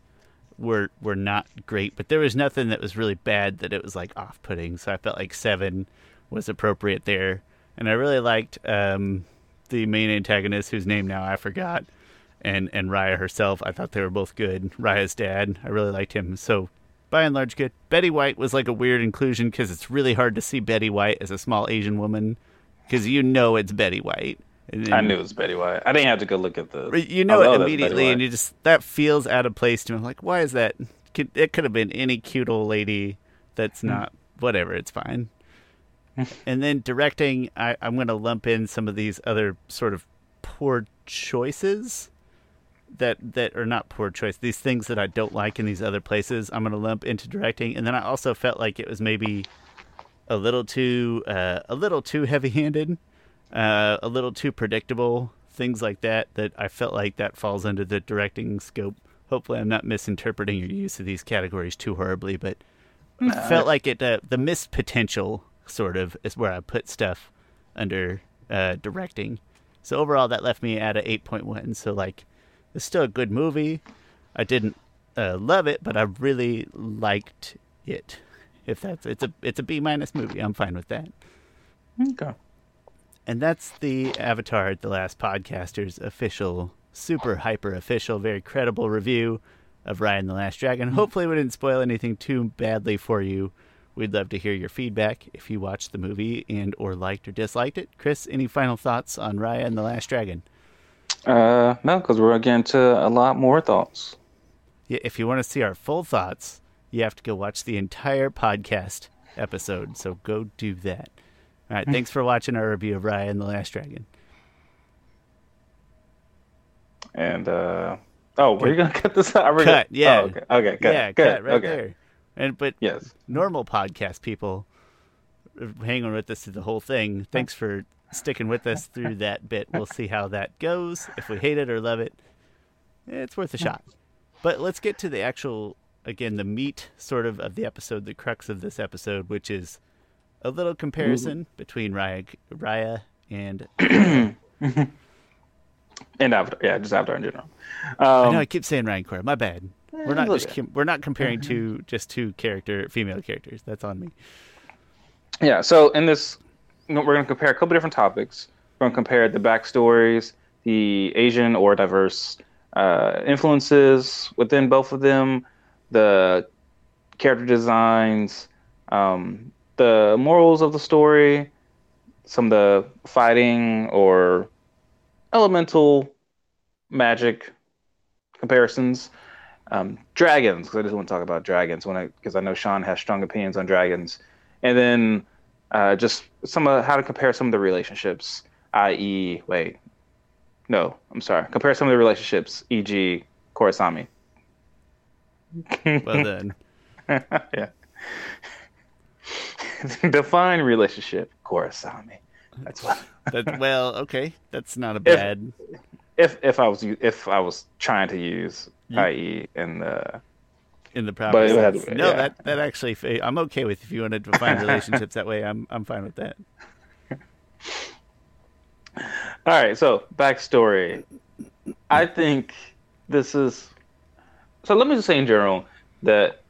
were were not great, but there was nothing that was really bad that it was like off-putting. So I felt like seven was appropriate there, and I really liked um, the main antagonist, whose name now I forgot, and and Raya herself. I thought they were both good. Raya's dad, I really liked him. So by and large, good. Betty White was like a weird inclusion because it's really hard to see Betty White as a small Asian woman because you know it's Betty White. Then, I knew it was Betty White. I didn't have to go look at the... You know it immediately, and you just... That feels out of place to me. I'm like, why is that? It could have been any cute old lady that's not... Whatever, it's fine. And then directing, I, I'm going to lump in some of these other sort of poor choices that, that are not poor choice. These things that I don't like in these other places, I'm going to lump into directing. And then I also felt like it was maybe a little too, uh, a little too heavy-handed. Uh, a little too predictable, things like that, that I felt like that falls under the directing scope. Hopefully I'm not misinterpreting your use of these categories too horribly, but no. I felt like it uh, the missed potential, sort of, is where I put stuff under uh, directing. So overall, that left me at an eight point one. So, like, it's still a good movie. I didn't uh, love it, but I really liked it. If that's it's a It's a B-minus movie. I'm fine with that. Okay. And that's the Avatar: The Last Podcasters official, super hyper official, very credible review of Raya and the Last Dragon. Hopefully we didn't spoil anything too badly for you. We'd love to hear your feedback if you watched the movie and or liked or disliked it. Chris, any final thoughts on Raya and the Last Dragon? Uh, no, because we're getting to a lot more thoughts. Yeah, if you want to see our full thoughts, you have to go watch the entire podcast episode. So go do that. All right, thanks for watching our review of Raya and the Last Dragon. And, uh... Oh, were you going to cut this out? Cut, gonna... yeah. Oh, okay, okay, cut. Yeah, cut, cut right okay. there. And But yes. normal podcast people hanging with us through the whole thing, thanks for sticking with us through that bit. We'll see how that goes. If we hate it or love it, it's worth a shot. But let's get to the actual, again, the meat, sort of, of the episode, the crux of this episode, which is a little comparison mm-hmm. between Raya, Raya and and Avatar, yeah, just Avatar in general. Um, I know I keep saying Raya and Korra. My bad. Eh, we're not just com- we're not comparing mm-hmm. two just two character female characters. That's on me. Yeah. So in this, we're going to compare a couple different topics. We're going to compare the backstories, the Asian or diverse uh, influences within both of them, the character designs. Um, The morals of the story, some of the fighting or elemental magic comparisons, um, dragons, because I just want to talk about dragons when I because I know Sean has strong opinions on dragons, and then uh, just some of how to compare some of the relationships, that is, wait, no, I'm sorry, compare some of the relationships, for example, Korrasami. Well done. yeah. Define relationship, Korrasami. That's what. that, well, okay, that's not a bad. If, if if I was if I was trying to use yeah. that is in the in the proper sense. No, yeah. that that actually I'm okay with if you want to define relationships that way. I'm I'm fine with that. All right, so backstory. I think this is so let me just say in general that,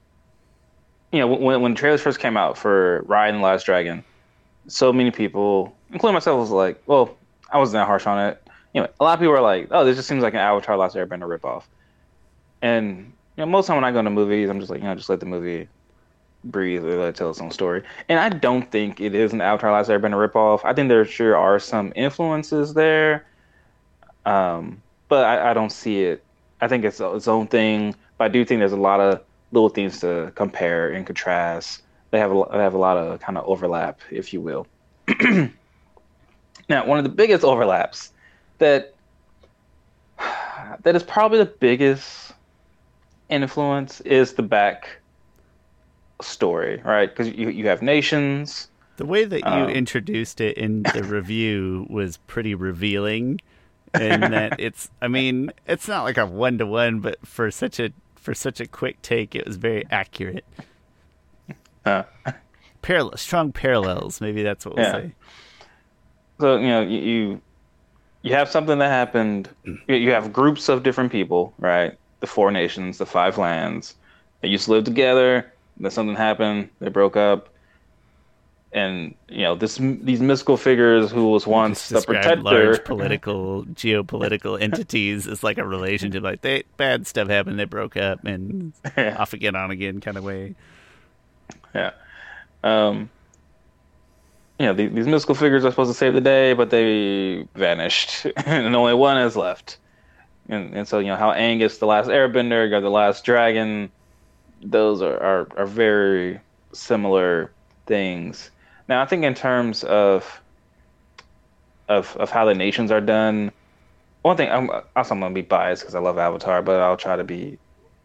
you know, when when trailers first came out for Raya and the Last Dragon, so many people, including myself, was like, well, I wasn't that harsh on it. Anyway, a lot of people were like, oh, this just seems like an Avatar: The Last Airbender ripoff. And, you know, most of the time when I go into movies, I'm just like, you know, just let the movie breathe or let it tell its own story. And I don't think it is an Avatar: The Last Airbender ripoff. I think there sure are some influences there. Um, but I, I don't see it. I think it's its own thing. But I do think there's a lot of little things to compare and contrast. They have a, they have a lot of kind of overlap, if you will. Now, one of the biggest overlaps that that is probably the biggest influence is the back story, right? Because you you have nations. The way that you um, introduced it in the review was pretty revealing, and that it's, I mean, it's not like a one to one, but for such a for such a quick take, it was very accurate. Uh, Parallel, strong parallels. Maybe that's what we'll yeah. say. So, you know, you you have something that happened. You have groups of different people, right? The four nations, the five lands. They used to live together. Then something happened. They broke up. And, you know, this these mystical figures who was once the protector. Large political, geopolitical entities is like a relationship. Like, they, bad stuff happened. They broke up and yeah. off again, on again kind of way. Yeah. Um, you know, these, these mystical figures are supposed to save the day, but they vanished. And only one is left. And and so, you know, how Aang gets the last airbender, got the last dragon, those are, are, are very similar things. Now, I think in terms of of of how the nations are done, one thing, I'm, also I'm going to be biased because I love Avatar, but I'll try to be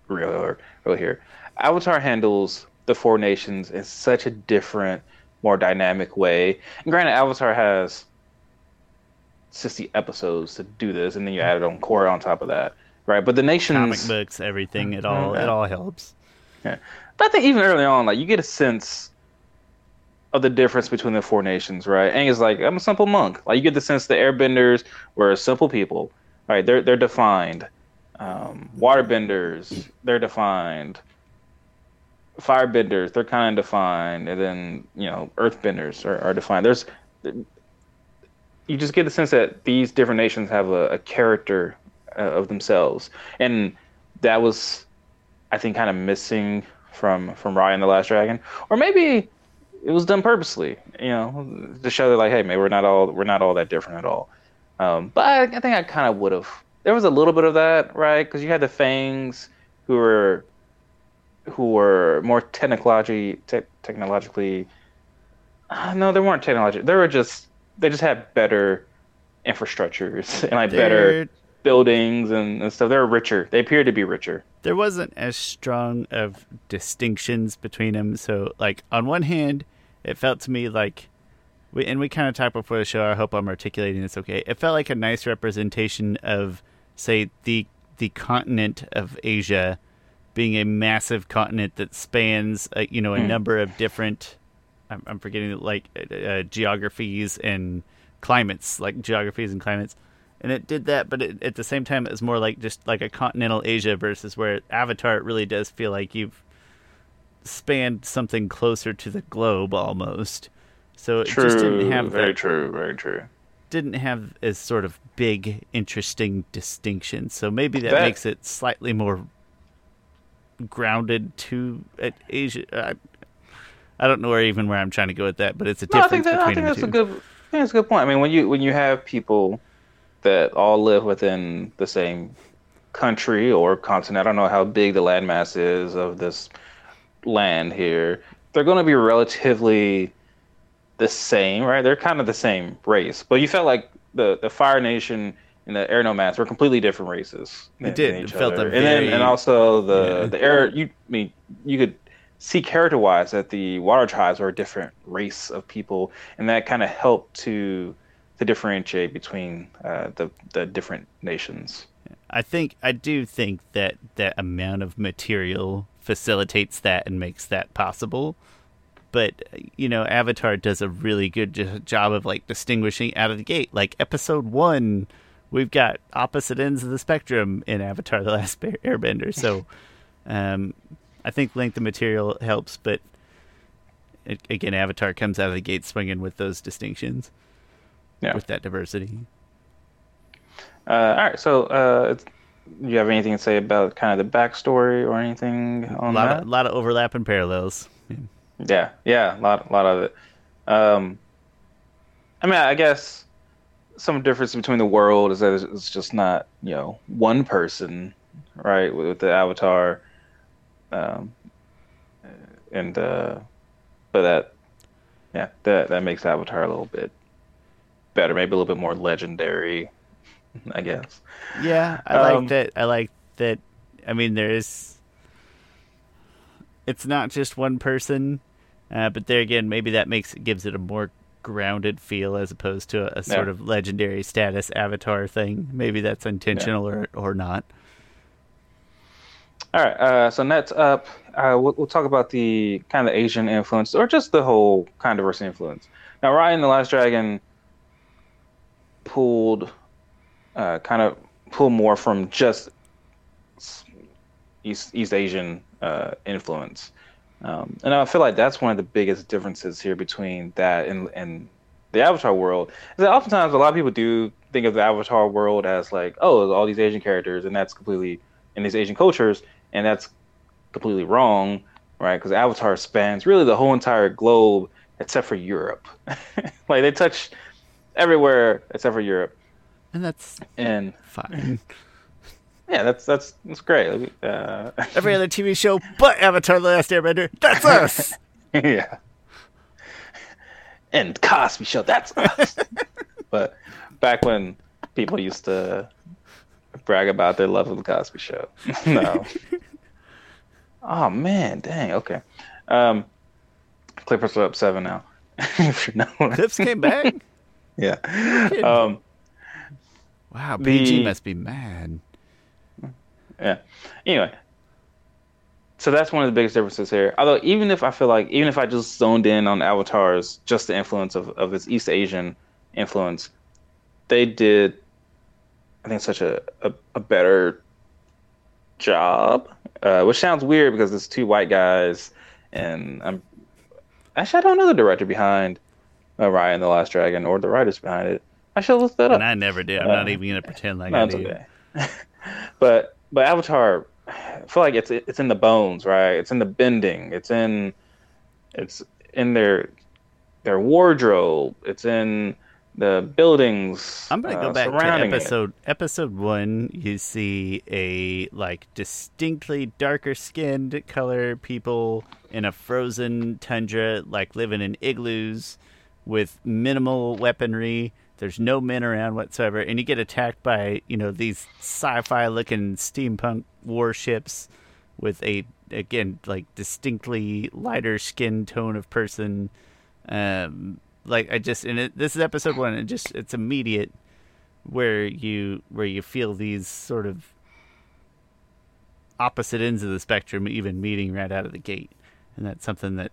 real, real here. Avatar handles the four nations in such a different, more dynamic way. And granted, Avatar has sixty episodes to do this, and then you added on Korra on top of that, right? But the nations, comic books, everything, it all yeah. it all helps. Yeah, but I think even early on, like, you get a sense of the difference between the four nations, right? Aang is like, I'm a simple monk. Like, you get the sense the Airbenders were simple people, right? They're they're defined. Um, waterbenders, they're defined. Firebenders, they're kind of defined, and then, you know, earthbenders are, are defined. There's, you just get the sense that these different nations have a, a character uh, of themselves, and that was, I think, kind of missing from from Raya and the Last Dragon, or maybe it was done purposely, you know, to show that, like, hey, maybe we're not all we're not all that different at all. Um, but I, I think I kind of would have. There was a little bit of that, right? Because you had the Fangs who were. who were more technology, te- technologically... Uh, no, they weren't technological. They were just... They just had better infrastructures and, like, They're... better buildings and, and stuff. They were richer. They appeared to be richer. There wasn't as strong of distinctions between them. So, like, on one hand, it felt to me like... we And we kind of talked before the show. I hope I'm articulating this okay. It felt like a nice representation of, say, the the continent of Asia... being a massive continent that spans, uh, you know, a mm. number of different, I'm, I'm forgetting, like, uh, geographies and climates, like geographies and climates. And it did that, but it, at the same time, it was more like just like a continental Asia versus where Avatar, it really does feel like you've spanned something closer to the globe almost. So it true, just didn't have very that, true, very true. Didn't have as sort of big, interesting distinction. So maybe that, that... makes it slightly more grounded to at Asia. I, I don't know where even where I'm trying to go with that, but it's a difference. No, I think, that, I think that's two. a good. I think that's a good point. I mean, when you when you have people that all live within the same country or continent, I don't know how big the landmass is of this land here. They're going to be relatively the same, right? They're kind of the same race, but you felt like the the Fire Nation and the Air Nomads were completely different races. It did. It felt very... And then, and also the yeah. the air. You I mean you could see character wise that the Water Tribes were a different race of people, and that kind of helped to to differentiate between uh, the the different nations. I think I do think that that amount of material facilitates that and makes that possible. But, you know, Avatar does a really good job of, like, distinguishing out of the gate. Like episode one. We've got opposite ends of the spectrum in Avatar: The Last Airbender, so Um, I think length of material helps, but it, again, Avatar comes out of the gate swinging with those distinctions, yeah. with that diversity. Uh, all right, so uh, do you have anything to say about kind of the backstory or anything on a lot that? Of, a lot of overlap and parallels. Yeah, yeah, a lot, a lot of it. Um, I mean, I guess some difference between the world is that it's just not, you know, one person, right, with, with the Avatar. Um, and, uh, but that, yeah, that, that makes Avatar a little bit better, maybe a little bit more legendary, I guess. Yeah, I um, like that. I like that. I mean, there is, it's not just one person, uh, but there again, maybe that makes, gives it a more grounded feel as opposed to a, a sort yeah. of legendary status Avatar thing. Maybe that's intentional yeah. or, or not. All right, uh, so next up, uh, we'll, we'll talk about the kind of Asian influence, or just the whole controversy influence. Now, Raya and the Last Dragon pulled uh, kind of pulled more from just East, East Asian uh, influence, um, and I feel like that's one of the biggest differences here between that and and the Avatar world. Is that oftentimes a lot of people do think of the Avatar world as like, oh, all these Asian characters, and that's completely in these Asian cultures. And that's completely wrong, right? Because Avatar spans really the whole entire globe except for Europe. Like, they touch everywhere except for Europe. And that's and fine. Yeah, that's that's that's great. Uh, Every other T V show but Avatar: The Last Airbender, that's us! Yeah. And Cosby Show, that's us! But back when people used to brag about their love of the Cosby Show. No. Oh, man. Dang. Okay. Um, Clippers are up seven now. Clips came back? Yeah. Um, wow. B G the... must be mad. Yeah. Anyway. So that's one of the biggest differences here. Although, even if I feel like, even if I just zoned in on Avatar's, just the influence of, of its East Asian influence, they did, I think, such a, a, a better job, uh, which sounds weird because it's two white guys, and I'm actually I don't know the director behind uh, Raya and the Last Dragon or the writers behind it. I should look that up. And I never do. I'm uh, not even gonna pretend like no, I do. Okay. but but Avatar, I feel like it's it's in the bones, right? It's in the bending. It's in it's in their their wardrobe. It's in the buildings. I'm gonna go uh, back to episode it. episode one. You see a like distinctly darker skinned color people in a frozen tundra, like living in igloos with minimal weaponry. There's no men around whatsoever, and you get attacked by you know these sci-fi looking steampunk warships with a again like distinctly lighter skin tone of person. Um, Like I just, and it, this is episode one. It just, it's immediate where you where you feel these sort of opposite ends of the spectrum even meeting right out of the gate, and that's something that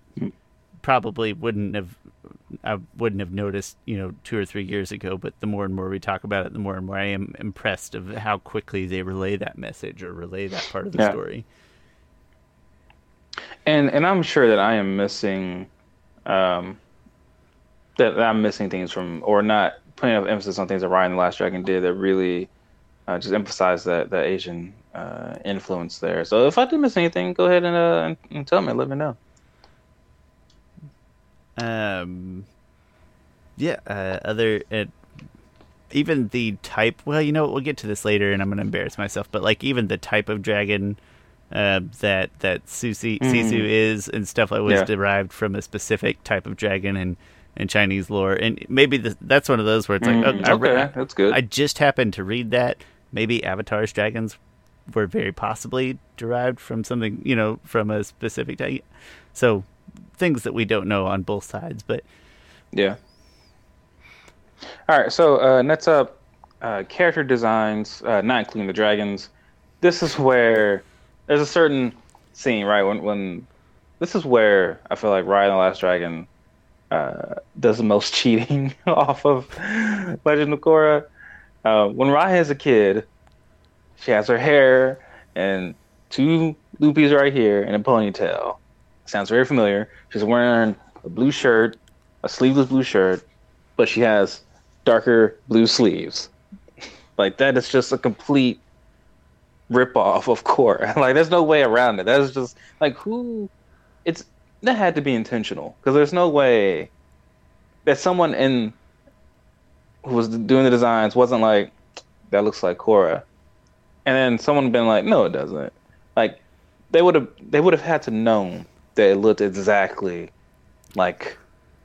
probably wouldn't have I wouldn't have noticed, you know, two or three years ago. But the more and more we talk about it, the more and more I am impressed of how quickly they relay that message or relay that part of the yeah. story. And and I'm sure that I am missing. Um... That I'm missing things from, or not putting enough emphasis on things that Raya and the Last Dragon did that really uh, just emphasized that, that Asian uh, influence there. So if I did miss anything, go ahead and, uh, and, and tell me, let me know. Um, yeah, uh, other, uh, even the type, well, you know, we'll get to this later and I'm going to embarrass myself, but like even the type of dragon uh, that, that Susi, mm. Sisu is and stuff that was yeah. derived from a specific type of dragon and in Chinese lore, and maybe the, that's one of those where it's like, mm, okay, I, re- that's good. I just happened to read that maybe Avatar's dragons were very possibly derived from something, you know, from a specific type. So things that we don't know on both sides, but yeah. All right, so uh, next up, uh, character designs, uh, not including the dragons. This is where there's a certain scene, right? When when this is where I feel like Raya and the Last Dragon Uh, does the most cheating off of Legend of Korra. Uh, when Raya is a kid, she has her hair and two loopies right here and a ponytail. Sounds very familiar. She's wearing a blue shirt, a sleeveless blue shirt, but she has darker blue sleeves. Like, that is just a complete ripoff of Korra. Like, there's no way around it. That's just, like, who... It's that had to be intentional, because there's no way that someone in who was doing the designs wasn't like, that looks like Korra. And then someone been like, no, it doesn't. Like, they would have they would have had to known that it looked exactly like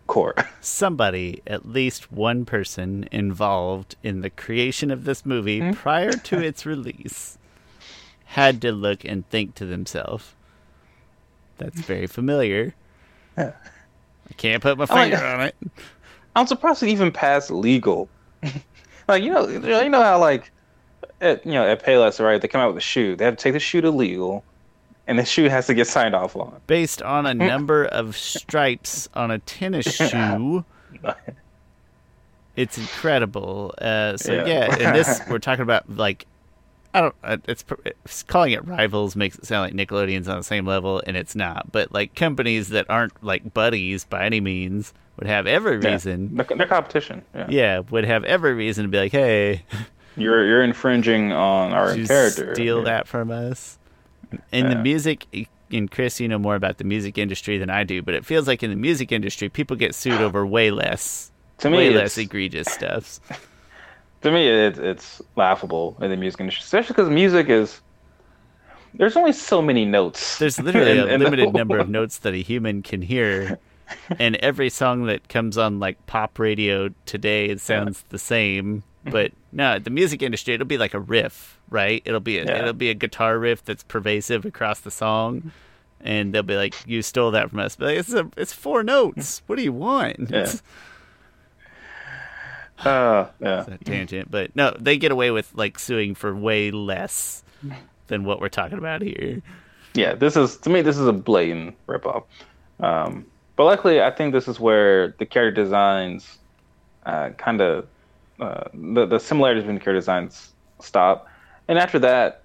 Korra. Somebody, at least one person involved in the creation of this movie mm-hmm. prior to its release, had to look and think to themselves, that's very familiar. Yeah. I can't put my finger like, on it. I'm surprised it even passed legal. Like, you know, you know how, like, at, you know, at Payless, right, they come out with a shoe. They have to take the shoe to legal, and the shoe has to get signed off on. Based on a number of stripes on a tennis shoe, it's incredible. Uh, so, yeah, yeah and this, we're talking about, like, I don't, it's, it's calling it rivals makes it sound like Nickelodeon's on the same level, and it's not. But, like, companies that aren't, like, buddies by any means would have every reason. Yeah. Their competition. Yeah. yeah, would have every reason to be like, hey. You're you're infringing on our you character. Steal yeah. that from us. And yeah. the music, and Chris, you know more about the music industry than I do, but it feels like in the music industry, people get sued over way less, to me, way less egregious stuffs. To me, it, it's laughable in the music industry, especially because music is, there's only so many notes. There's literally in, a in limited number of notes that a human can hear, and every song that comes on like pop radio today, it sounds yeah. the same. But no, the music industry, it'll be like a riff, right? It'll be a, yeah. it'll be a guitar riff that's pervasive across the song, and they'll be like, "You stole that from us." But like, it's a, it's four notes. What do you want? Yeah. Uh, yeah. It's a tangent, but no, they get away with like suing for way less than what we're talking about here. Yeah, this is to me, this is a blatant ripoff. Um, but luckily, I think this is where the character designs uh, kind of uh, the the similarities between the character designs stop, and after that,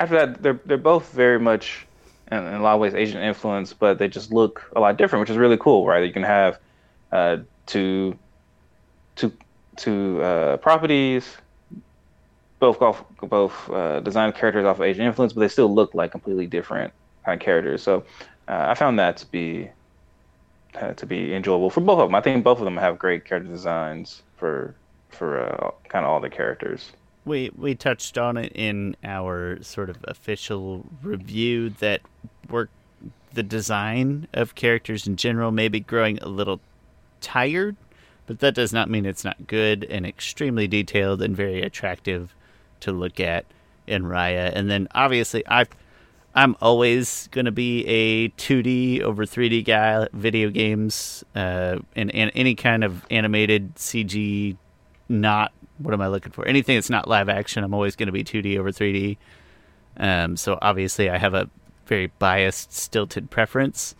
after that, they're they're both very much in, in a lot of ways Asian influenced, but they just look a lot different, which is really cool, right? You can have uh, two. Two, two uh, properties, both golf, both uh, design characters off of Asian influence, but they still look like completely different kind of characters. So uh, I found that to be uh, to be enjoyable for both of them. I think both of them have great character designs for for uh, kind of all the characters. We we touched on it in our sort of official review that we're, the design of characters in general may be growing a little tired. But that does not mean it's not good and extremely detailed and very attractive to look at in Raya. And then obviously, I've, I'm always going to be a two D over three D guy. Video games uh, and, and any kind of animated C G, not, what am I looking for? Anything that's not live action, I'm always going to be two D over three D. Um, so obviously, I have a very biased, stilted preference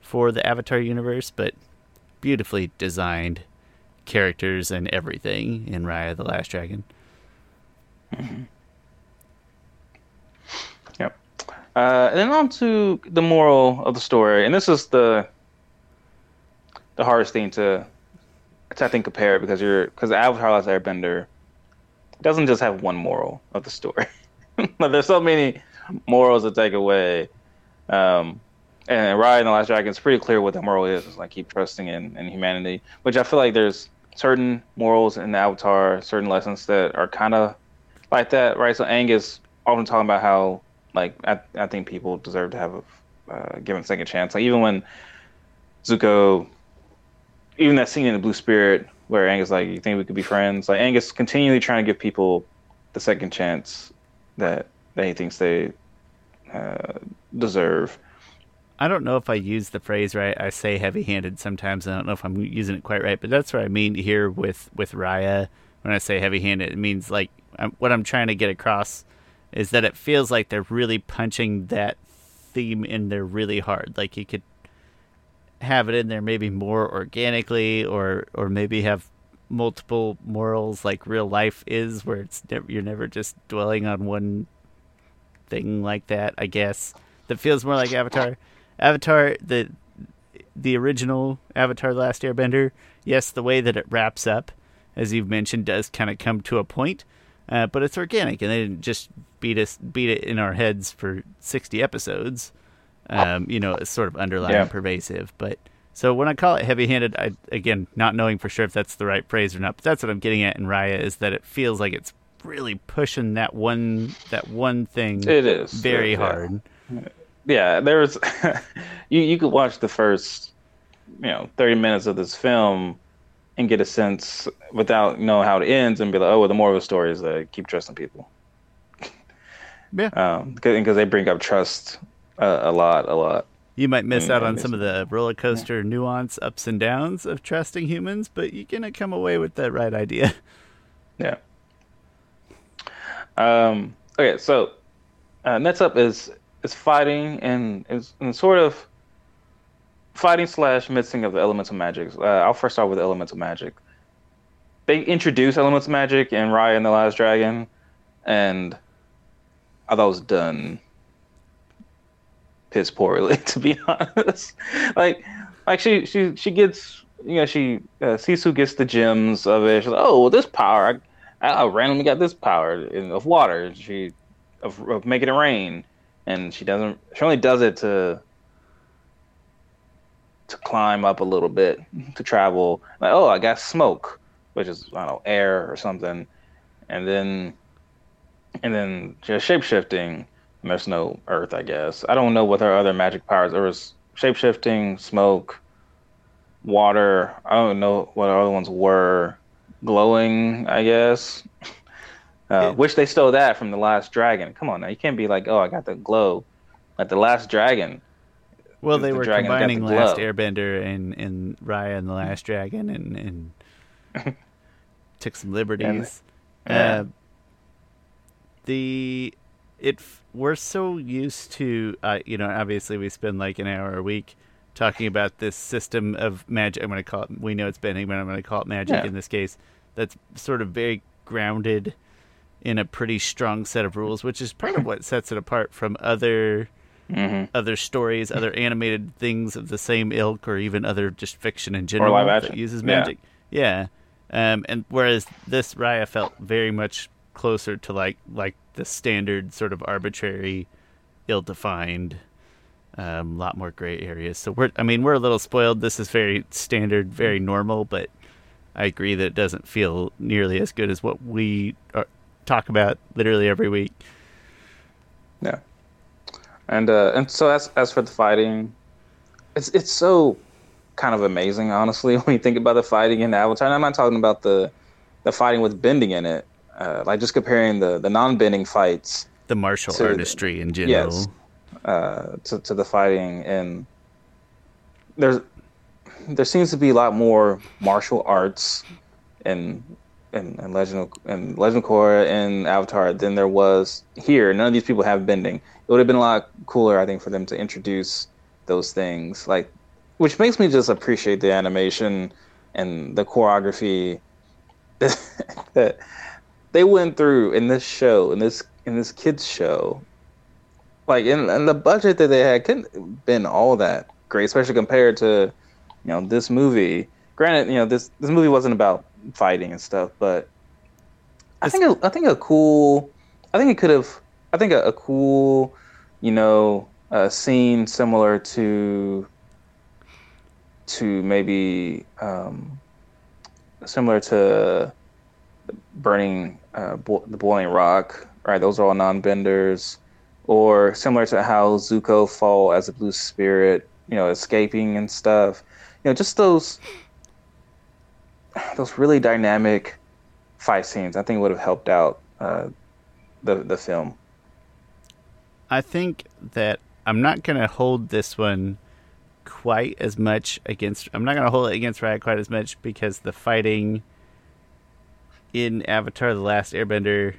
for the Avatar universe, but beautifully designed characters and everything in Raya the Last Dragon. Mm-hmm. Yep. Uh, and then on to the moral of the story, and this is the the hardest thing to, to I think compare because you're because Avatar: Last Airbender doesn't just have one moral of the story. Like, there's so many morals to take away. Um, And Raya and the Last Dragon, it's pretty clear what the moral is. It's like, keep trusting in, in humanity, which I feel like there's certain morals in the Avatar, certain lessons that are kind of like that, right? So Aang is often talking about how, like, I, I think people deserve to have a uh, given second chance. Like, even when Zuko, even that scene in The Blue Spirit where Aang is like, you think we could be friends? Like, Aang is continually trying to give people the second chance that, that he thinks they uh, deserve. I don't know if I use the phrase right. I say heavy-handed sometimes. I don't know if I'm using it quite right, but that's what I mean here with, with Raya. When I say heavy-handed, it means like I'm, what I'm trying to get across is that it feels like they're really punching that theme in there really hard. Like, you could have it in there maybe more organically, or or maybe have multiple morals like real life is, where it's never, you're never just dwelling on one thing like that, I guess, that feels more like Avatar. Avatar, the the original Avatar: The Last Airbender, yes, the way that it wraps up, as you've mentioned, does kind of come to a point, uh, but it's organic, and they didn't just beat us beat it in our heads for sixty episodes. Um, you know, it's sort of underlying yeah. pervasive, but so when I call it heavy-handed, I again not knowing for sure if that's the right phrase or not, but that's what I'm getting at in Raya, is that it feels like it's really pushing that one that one thing. It is very yeah. hard. Yeah, there was you you could watch the first you know thirty minutes of this film and get a sense without knowing how it ends and be like, oh, well, the moral of the story is uh, keep trusting people. Yeah, um, because they bring up trust. Uh, a lot, a lot. You might miss mm-hmm. out on some of the roller coaster yeah. nuance, ups and downs of trusting humans, but you're gonna come away with that right idea. Yeah. Um. Okay. So, uh, next up is is fighting and is and sort of fighting slash mixing of the elemental magics. Uh, I'll first start with elemental magic. They introduced elemental magic in Raya and the Last Dragon, and I thought it was done piss poorly, to be honest. Like, like she, she, she gets, you know, she uh, Sisu gets the gems of it. She's like, oh, well, this power, I, I randomly got this power in, of water. She of, of making it rain, and she doesn't. She only does it to to climb up a little bit, to travel. Like, oh, I got smoke, which is I don't know air or something, and then and then just shape shifting. And there's no earth, I guess. I don't know what her other magic powers. There was shape-shifting, smoke, water. I don't know what her other ones were. Glowing, I guess. Uh, wish they stole that from The Last Dragon. Come on now. You can't be like, oh, I got the glow. Like The Last Dragon. Well, they the were dragon combining the Last Airbender and, and Raya and The Last Dragon and, and took some liberties. And, uh, and... The... It we're so used to, uh, you know, obviously we spend like an hour a week talking about this system of magic. I'm going to call it, we know it's bending, but I'm going to call it magic yeah. in this case. That's sort of very grounded in a pretty strong set of rules, which is part of what sets it apart from other mm-hmm. other stories, other animated things of the same ilk, or even other just fiction in general or live action that uses magic. Yeah. yeah. Um, and whereas this Raya felt very much closer to like like the standard sort of arbitrary, ill-defined, a um, lot more gray areas. So we're I mean we're a little spoiled. This is very standard, very normal, but I agree that it doesn't feel nearly as good as what we are, talk about literally every week. Yeah, and uh, and so as as for the fighting, it's it's so kind of amazing, honestly, when you think about the fighting in Avatar. And I'm not talking about the the fighting with bending in it. Uh, like just comparing the, the non-bending fights, the martial to, artistry in general, yes, uh, to to the fighting, and there's there seems to be a lot more martial arts in in, in Legend of, in Legend of Korra and Avatar than there was here. None of these people have bending. It would have been a lot cooler, I think, for them to introduce those things, like which makes me just appreciate the animation and the choreography that they went through in this show, in this in this kids show. Like, and, and the budget that they had couldn't have been all that great, especially compared to, you know, this movie. Granted, you know, this this movie wasn't about fighting and stuff, but I think a, I think a cool, I think it could have, I think a, a cool, you know, uh, scene similar to to maybe um, similar to. Burning uh, bo- the boiling rock, right? Those are all non-benders, or similar to how Zuko fall as a blue spirit, you know, escaping and stuff. You know, just those those really dynamic fight scenes. I think would have helped out uh, the the film. I think that I'm not going to hold this one quite as much against. I'm not going to hold it against Raya quite as much because the fighting in Avatar: The Last Airbender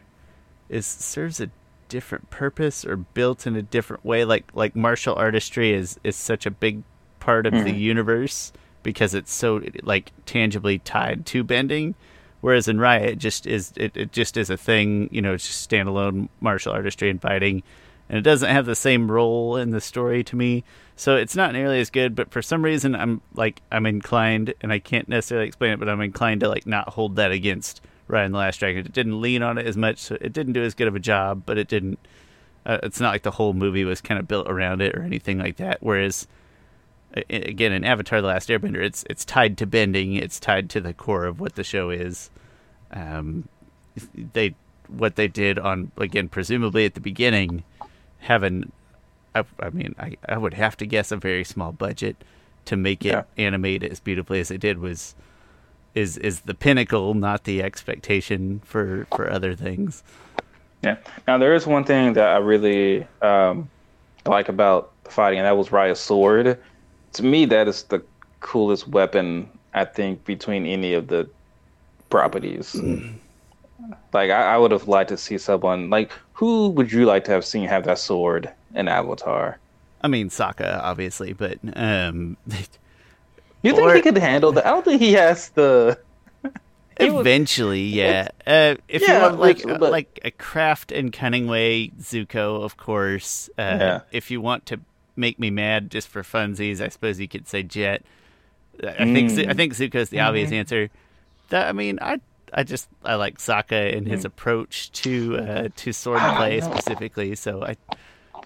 is serves a different purpose or built in a different way. Like like martial artistry is, is such a big part of mm. the universe because it's so like tangibly tied to bending. Whereas in Raya, it just is it, it just is a thing. You know, it's just standalone martial artistry and fighting. and it doesn't have the same role in the story to me. So it's not nearly as good, but for some reason I'm like I'm inclined, and I can't necessarily explain it, but I'm inclined to like not hold that against Raya and the Last Dragon. It didn't lean on it as much, so it didn't do as good of a job, but it didn't. Uh, it's not like the whole movie was kind of built around it or anything like that. Whereas, again, in Avatar: The Last Airbender, it's it's tied to bending. It's tied to the core of what the show is. Um, they what they did on again, presumably at the beginning, having, I, I mean, I, I would have to guess a very small budget to make it yeah. animate as beautifully as it did was is is the pinnacle, not the expectation for for other things. Yeah. Now there is one thing that I really um, like about fighting, and that was Raya's sword. To me, that is the coolest weapon I think between any of the properties. Mm. Like I, I would have liked to see someone like who would you like to have seen have that sword in Avatar? I mean, Sokka, obviously, but um, you think or... he could handle that? I don't think he has the. Eventually, yeah. Uh, if yeah, you want like but... like a craft and cunning way, Zuko, of course. Uh, yeah. If you want to make me mad just for funsies, I suppose you could say Jet. I mm. think I think Zuko's the mm-hmm. obvious answer. That, I mean, I I just I like Sokka and mm. his approach to uh, to sword play specifically. So I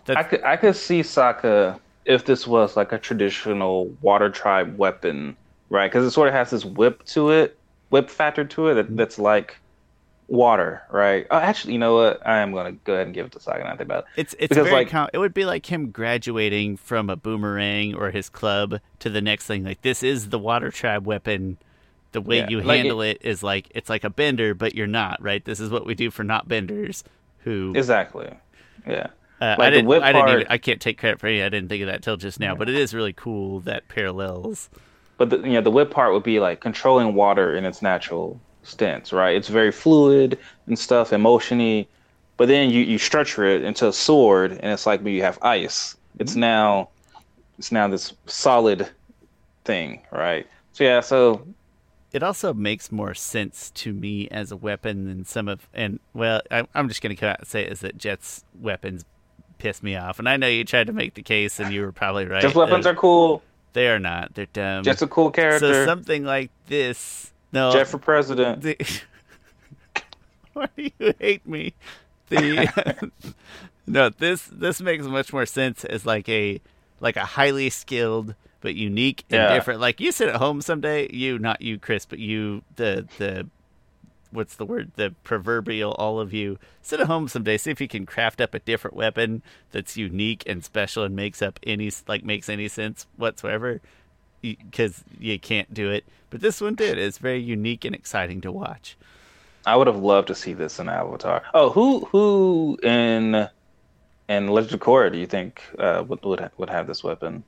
that's... I could I could see Sokka if this was like a traditional Water Tribe weapon, right? Because it sort of has this whip to it. Whip factor to it that, that's like water, right? Oh, actually, you know what? I am gonna go ahead and give it to Sokka. Not think about it. It's it's because, very like, com- it would be like him graduating from a boomerang or his club to the next thing. Like this is the Water Tribe weapon. The way yeah, you like handle it, it is like it's like a bender, but you're not, right? This is what we do for not benders. Who exactly? Yeah, uh, like I didn't. I didn't. Part... Even, I can't take credit for it. I didn't think of that till just now. Yeah. But it is really cool that parallels. But the, you know, the whip part would be like controlling water in its natural stance, right? It's very fluid and stuff, and motiony. But then you, you structure it into a sword, and it's like you have ice. It's now, it's now this solid thing, right? So yeah, so it also makes more sense to me as a weapon than some of. And well, I, I'm just gonna come out and say it, is that Jet's weapons piss me off, and I know you tried to make the case, and you were probably right. Jet's weapons uh, are cool. They are not. They're dumb. Jet's a cool character. So something like this. No. Jet for president. The, why do you hate me? The no. This this makes much more sense as like a like a highly skilled but unique and yeah. different. Like you sit at home someday. You not you, Chris, but you the the what's the word? The proverbial all of you sit at home someday. See if you can craft up a different weapon that's unique and special and makes up any like makes any sense whatsoever, because you can't do it. But this one did. It's very unique and exciting to watch. I would have loved to see this in Avatar. Oh, who who in in Legend of Korra do you think uh, would would would have this weapon?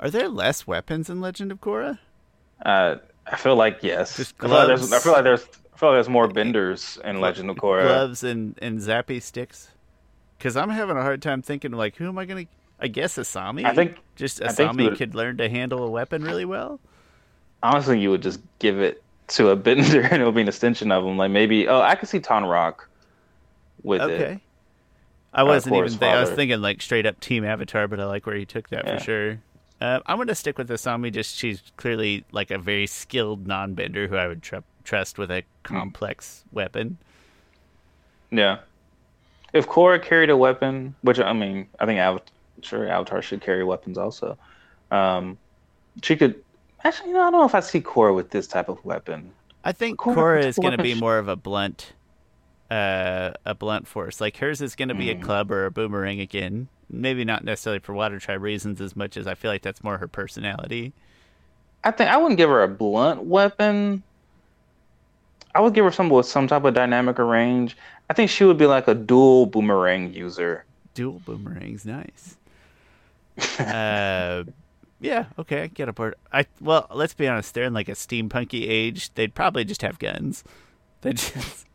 Are there less weapons in Legend of Korra? Uh. I feel like yes. Just gloves. I feel like there's, I feel like there's, I feel like there's more benders in Legend of Korra. Gloves and, and zappy sticks. Because I'm having a hard time thinking like, who am I gonna? I guess Asami. I think just Asami think would, could learn to handle a weapon really well. Honestly, you would just give it to a bender, and it would be an extension of him. Like maybe, oh, I could see Tanrock with okay. it. Okay. I wasn't even. Th- I was thinking like straight up Team Avatar, but I like where you took that yeah. for sure. Uh, I'm going to stick with Asami. Just she's clearly like a very skilled non-bender who I would tr- trust with a complex mm. weapon. Yeah. If Korra carried a weapon, which I mean, I think Avatar, sure, Avatar should carry weapons also. Um, she could actually. You know, I don't know if I see Korra with this type of weapon. I think Korra, Korra is going to be more of a blunt, uh, a blunt force. Like hers is going to be mm. a club or a boomerang again. Maybe not necessarily for Water Tribe reasons as much as I feel like that's more her personality. I think I wouldn't give her a blunt weapon. I would give her something with some type of dynamic or range. I think she would be like a dual boomerang user. Dual boomerangs, nice. uh, yeah, okay, I get a part. I well, let's be honest, they're in like a steampunky age. They'd probably just have guns. They just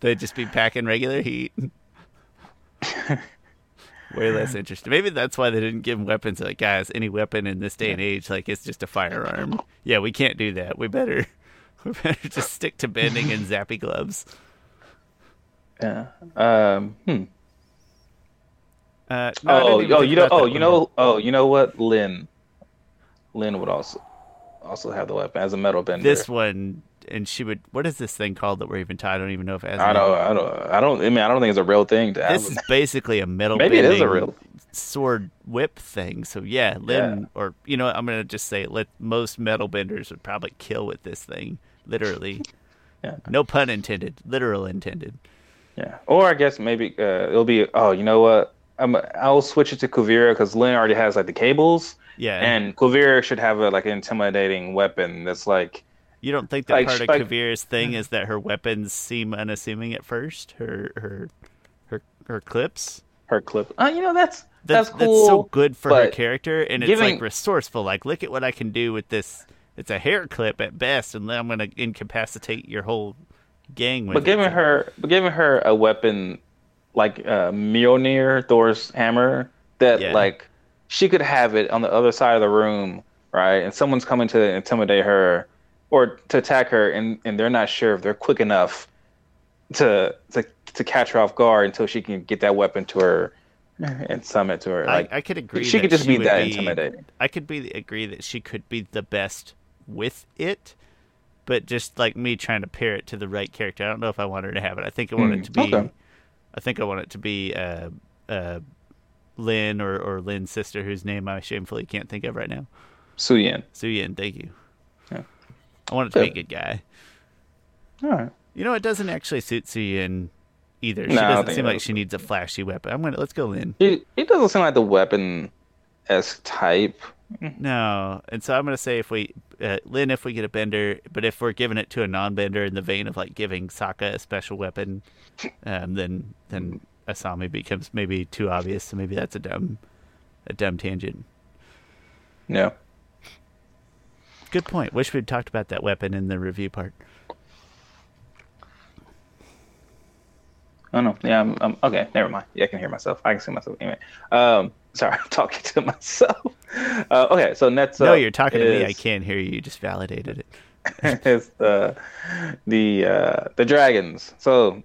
they'd just be packing regular heat. Way less interesting. Maybe that's why they didn't give them weapons. Like, guys, any weapon in this day and age, like, it's just a firearm. Yeah, we can't do that. We better, we better just stick to bending and zappy gloves. Yeah. Um. Hmm. Uh, no, oh, oh, you know, oh, you know, oh, you know what, Lin, Lin would also also have the weapon as a metal bender. This one, and she would. What is this thing called that we're even tied? I don't even know if as I don't, I don't, I don't. I mean, I don't think it's a real thing. To this is basically a metal. Maybe it is a real sword whip thing. So yeah, Lin, yeah. Or you know, I'm gonna just say, let most metal benders would probably kill with this thing, literally. Yeah. No pun intended. Literal intended. Yeah. Or I guess maybe uh, it'll be. Oh, you know what. Um, I'll switch it to Kuvira because Lin already has like the cables. Yeah, and Kuvira should have a like intimidating weapon that's like. You don't think that like, part of like, Kuvira's thing is that her weapons seem unassuming at first? Her her her her clips. Her clip. Uh, you know that's that's, that's cool. That's so good for her character, and it's giving... like resourceful. Like, look at what I can do with this. It's a hair clip at best, and then I'm going to incapacitate your whole gang with. But giving it. her, but giving her a weapon. Like uh, Mjolnir, Thor's hammer, that yeah. like she could have it on the other side of the room, right? And someone's coming to intimidate her or to attack her, and, and they're not sure if they're quick enough to to to catch her off guard until she can get that weapon to her and summon to her. Like, I, I could agree. She that could just she be that be, intimidating. I could be agree that she could be the best with it. But just like me trying to pair it to the right character, I don't know if I want her to have it. I think I want mm, it to be. Okay. I think I want it to be uh, uh, Lin or, or Lin's sister, whose name I shamefully can't think of right now. Suyin. Suyin, thank you. Yeah. I want it to yeah. be a good guy. All right. You know, it doesn't actually suit Suyin either. She no, doesn't seem like she needs a flashy weapon. I'm gonna let's go Lin. It, it doesn't seem like the weapon-esque type. No, and so I'm gonna say if we uh, Lin, if we get a bender, but if we're giving it to a non-bender in the vein of like giving Sokka a special weapon, um, then then Asami becomes maybe too obvious. So maybe that's a dumb, a dumb tangent. No. Good point. Wish we'd talked about that weapon in the review part. Oh no! Yeah, I'm, I'm okay. Never mind. Yeah, I can hear myself. I can see myself. Anyway, um, sorry, I'm talking to myself. Uh, okay, so next. No, you're talking is, to me. I can't hear you. You just validated it. It's the the uh, the dragons. So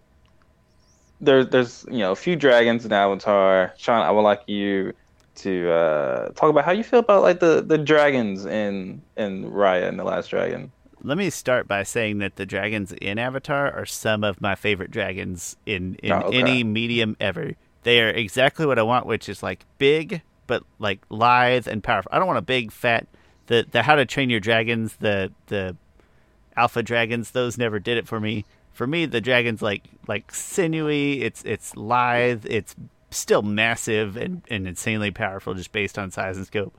there's there's you know a few dragons in Avatar. Sean, I would like you to uh, talk about how you feel about like the, the dragons in in Raya and the Last Dragon. Let me start by saying that the dragons in Avatar are some of my favorite dragons in, in oh, okay. any medium ever. They are exactly what I want, which is like big, but like lithe and powerful. I don't want a big, fat, the, the How to Train Your Dragons, the the alpha dragons, those never did it for me. For me, the dragon's like like sinewy, it's it's lithe, it's still massive and, and insanely powerful just based on size and scope.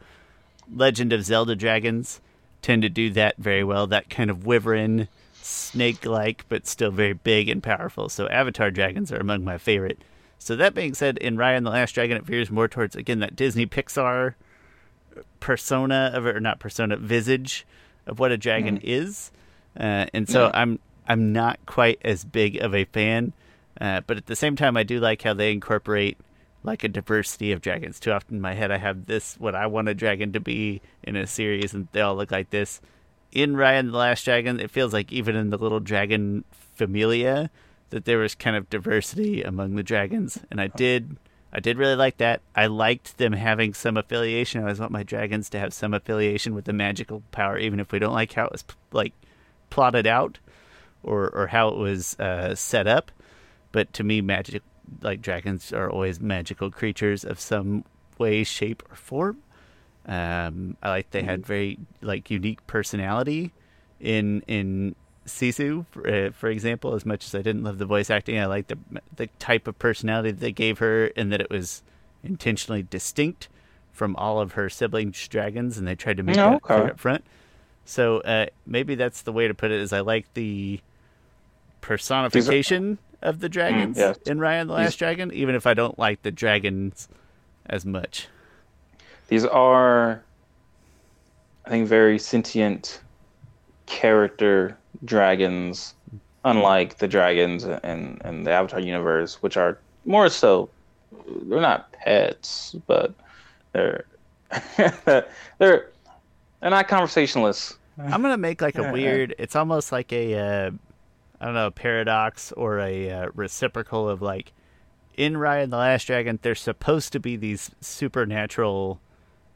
Legend of Zelda dragons tend to do that very well, that kind of wyvern, snake-like, but still very big and powerful. So Avatar dragons are among my favorite. So that being said, in Raya and the Last Dragon, it veers more towards, again, that Disney Pixar persona, of or not persona, visage of what a dragon mm. is. Uh, and so mm. I'm I'm not quite as big of a fan, uh, but at the same time, I do like how they incorporate like a diversity of dragons. Too often in my head, I have this, what I want a dragon to be in a series, and they all look like this. In Raya and the Last Dragon, it feels like even in the little dragon familia, that there was kind of diversity among the dragons. And I did, I did really like that. I liked them having some affiliation. I always want my dragons to have some affiliation with the magical power, even if we don't like how it was like plotted out or, or how it was uh, set up. But to me, magic, like dragons are always magical creatures of some way, shape, or form. Um, I like they had very like unique personality in in Sisu, for, uh, for example. As much as I didn't love the voice acting, I liked the the type of personality that they gave her, and that it was intentionally distinct from all of her sibling dragons, and they tried to make no, that okay. clear up front. So uh, maybe that's the way to put it. Is I like the personification of the dragons mm, yes. in Raya and the Last These, Dragon, even if I don't like the dragons as much. These are, I think, very sentient character dragons, unlike the dragons in, in the Avatar universe, which are more so, they're not pets, but they're they're they're not conversationalists. I'm going to make like a weird, it's almost like a... Uh, I don't know, paradox or a uh, reciprocal of, like, in Raya and the Last Dragon, there's supposed to be these supernatural,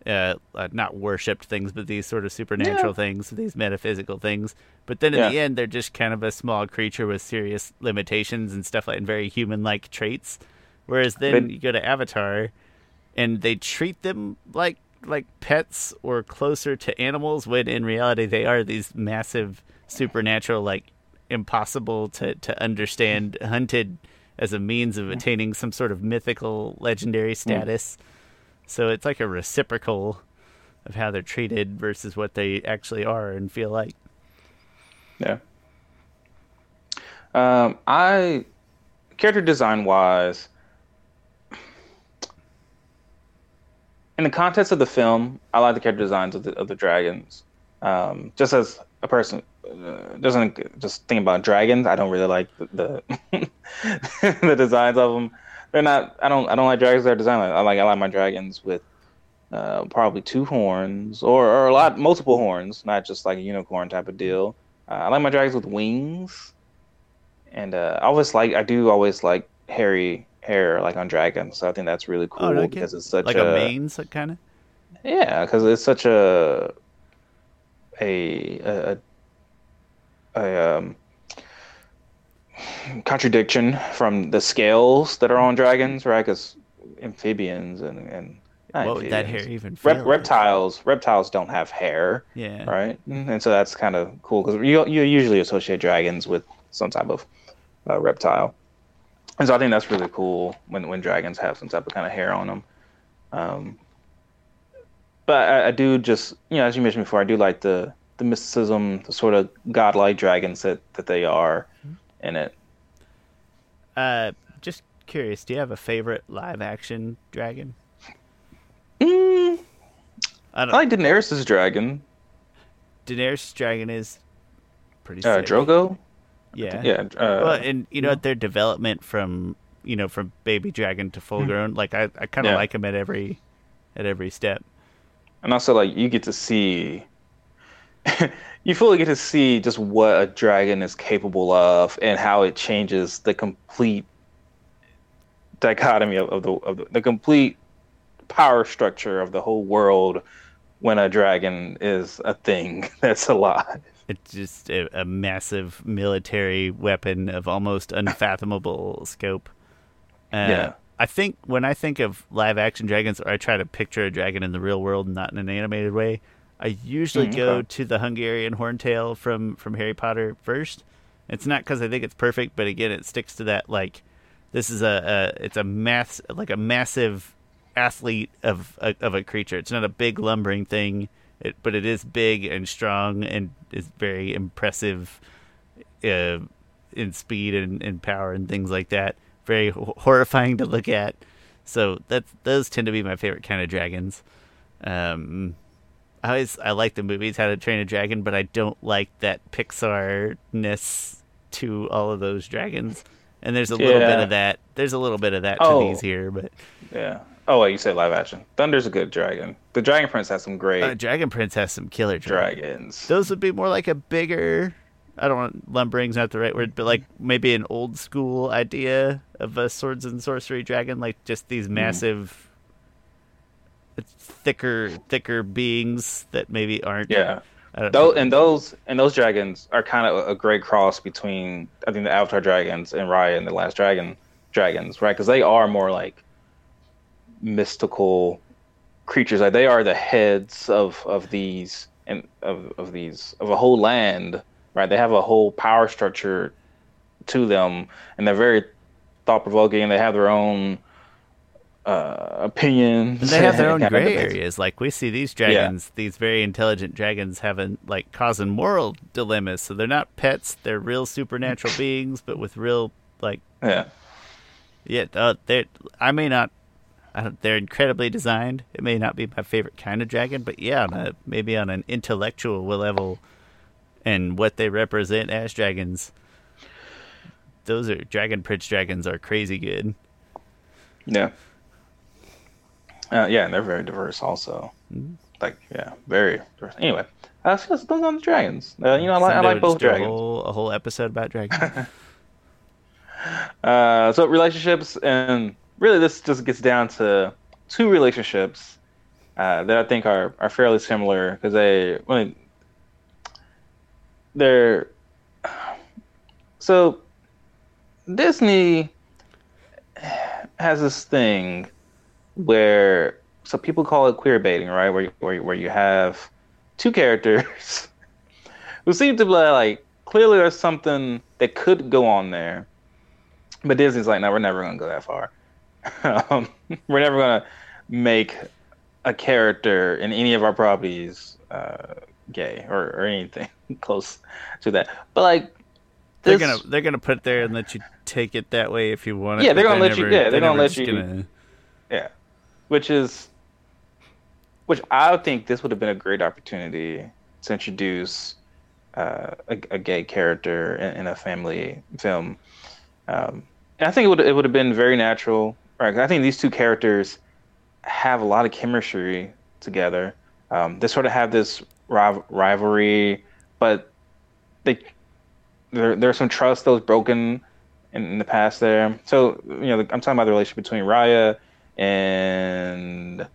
uh, not worshipped things, but these sort of supernatural yeah. things, these metaphysical things. But then in yeah. the end, they're just kind of a small creature with serious limitations and stuff like, and very human-like traits. Whereas then but... you go to Avatar, and they treat them like like pets or closer to animals, when in reality they are these massive supernatural, like, impossible to, to understand, hunted as a means of attaining some sort of mythical legendary status. Mm. So it's like a reciprocal of how they're treated versus what they actually are and feel like. Yeah. Um, I, character design wise, in the context of the film, I like the character designs of the, of the dragons. Um, just as a person uh, doesn't just think about dragons, I don't really like the the, the designs of them. They're not. I don't. I don't like dragons. They're designed. I like. I like my dragons with uh, probably two horns or, or a lot multiple horns, not just like a unicorn type of deal. Uh, I like my dragons with wings, and uh, I always like. I do always like hairy hair, like on dragons. So I think that's really cool. Oh, no, because it's such like a, a mane, so kind of. Yeah, because it's such a. A, a a um contradiction from the scales that are on dragons, right? Because amphibians and and what amphibians. Would that hair even feel Rep, like? reptiles reptiles don't have hair, yeah, right? And so that's kind of cool because you you usually associate dragons with some type of uh, reptile, and so I think that's really cool when when dragons have some type of kind of hair on them. Um, But I, I do just, you know, as you mentioned before, I do like the, the mysticism, the sort of godlike dragons that, that they are mm-hmm. in it. Uh, just curious, do you have a favorite live-action dragon? Mm, I, don't I like Daenerys' dragon. Daenerys' dragon is pretty sick. Uh, Drogo? Yeah. yeah uh, well, and, you know, yeah. their development from, you know, from baby dragon to full-grown, mm-hmm. like, I, I kind of yeah. like them at every at every step. And also, like, you get to see, you fully get to see just what a dragon is capable of and how it changes the complete dichotomy of, of, the, of the the complete power structure of the whole world when a dragon is a thing that's alive. It's just a, a massive military weapon of almost unfathomable scope. Uh, yeah. I think when I think of live-action dragons, or I try to picture a dragon in the real world, not in an animated way, I usually mm-hmm. go to the Hungarian Horntail from, from Harry Potter first. It's not because I think it's perfect, but again, it sticks to that, like, this is a, a it's a mass, like a massive athlete of a, of a creature. It's not a big lumbering thing, it, but it is big and strong and is very impressive uh, in speed and, and power and things like that. Very horrifying to look at. So that's, those tend to be my favorite kind of dragons. Um, I always I like the movies How to Train a Dragon, but I don't like that Pixar-ness to all of those dragons. And there's a yeah. little bit of that. There's a little bit of that oh. to these here, but yeah. Oh, well, you said live action. Thunder's a good dragon. The Dragon Prince has some great. Uh, Dragon Prince has some killer dragons. dragons. Those would be more like a bigger. I don't want lumbering's not the right word, but like maybe an old school idea of a swords and sorcery dragon, like just these massive, mm. thicker, thicker beings that maybe aren't. Yeah, those, and those and those dragons are kind of a great cross between I think the Avatar dragons and Raya and the Last Dragon dragons, right? Because they are more like mystical creatures. Like they are the heads of, of these and of of these of a whole land. Right, they have a whole power structure to them, and they're very thought-provoking, and they have their own uh, opinions. And they have their own gray areas. Like, we see these dragons, yeah. these very intelligent dragons, having, like, causing moral dilemmas. So they're not pets, they're real supernatural beings, but with real, like... Yeah. Yeah, uh, they're, I may not... I don't, they're incredibly designed. It may not be my favorite kind of dragon, but yeah, on a, maybe on an intellectual level... And what they represent as dragons, those are Dragon Prince dragons are crazy good. Yeah. Uh, yeah, and they're very diverse also. Mm-hmm. Like, yeah, very. Anyway, uh, so those are the dragons. Uh, you know, I like, I like both dragons. A whole, a whole episode about dragons. uh, so relationships, and really this just gets down to two relationships uh, that I think are, are fairly similar because they, I mean, they're so Disney has this thing where. So people call it queer baiting, right? Where where where you have two characters who seem to be like clearly there's something that could go on there, but Disney's like, no, we're never gonna go that far. um, we're never gonna make a character in any of our properties uh, gay or, or anything close to that. But like, this... they're gonna they're gonna put it there and let you take it that way if you want. Yeah, they're gonna let never, you. Yeah, they're, they're gonna let you. Gonna... Yeah, which is. Which I think this would have been a great opportunity to introduce uh, a, a gay character in, in a family film. Um, and I think it would it would have been very natural. Right? I think these two characters have a lot of chemistry together. Um, they sort of have this rival- rivalry, but they there there's some trust that was broken in, in the past there. So you know, I'm talking about the relationship between Raya and.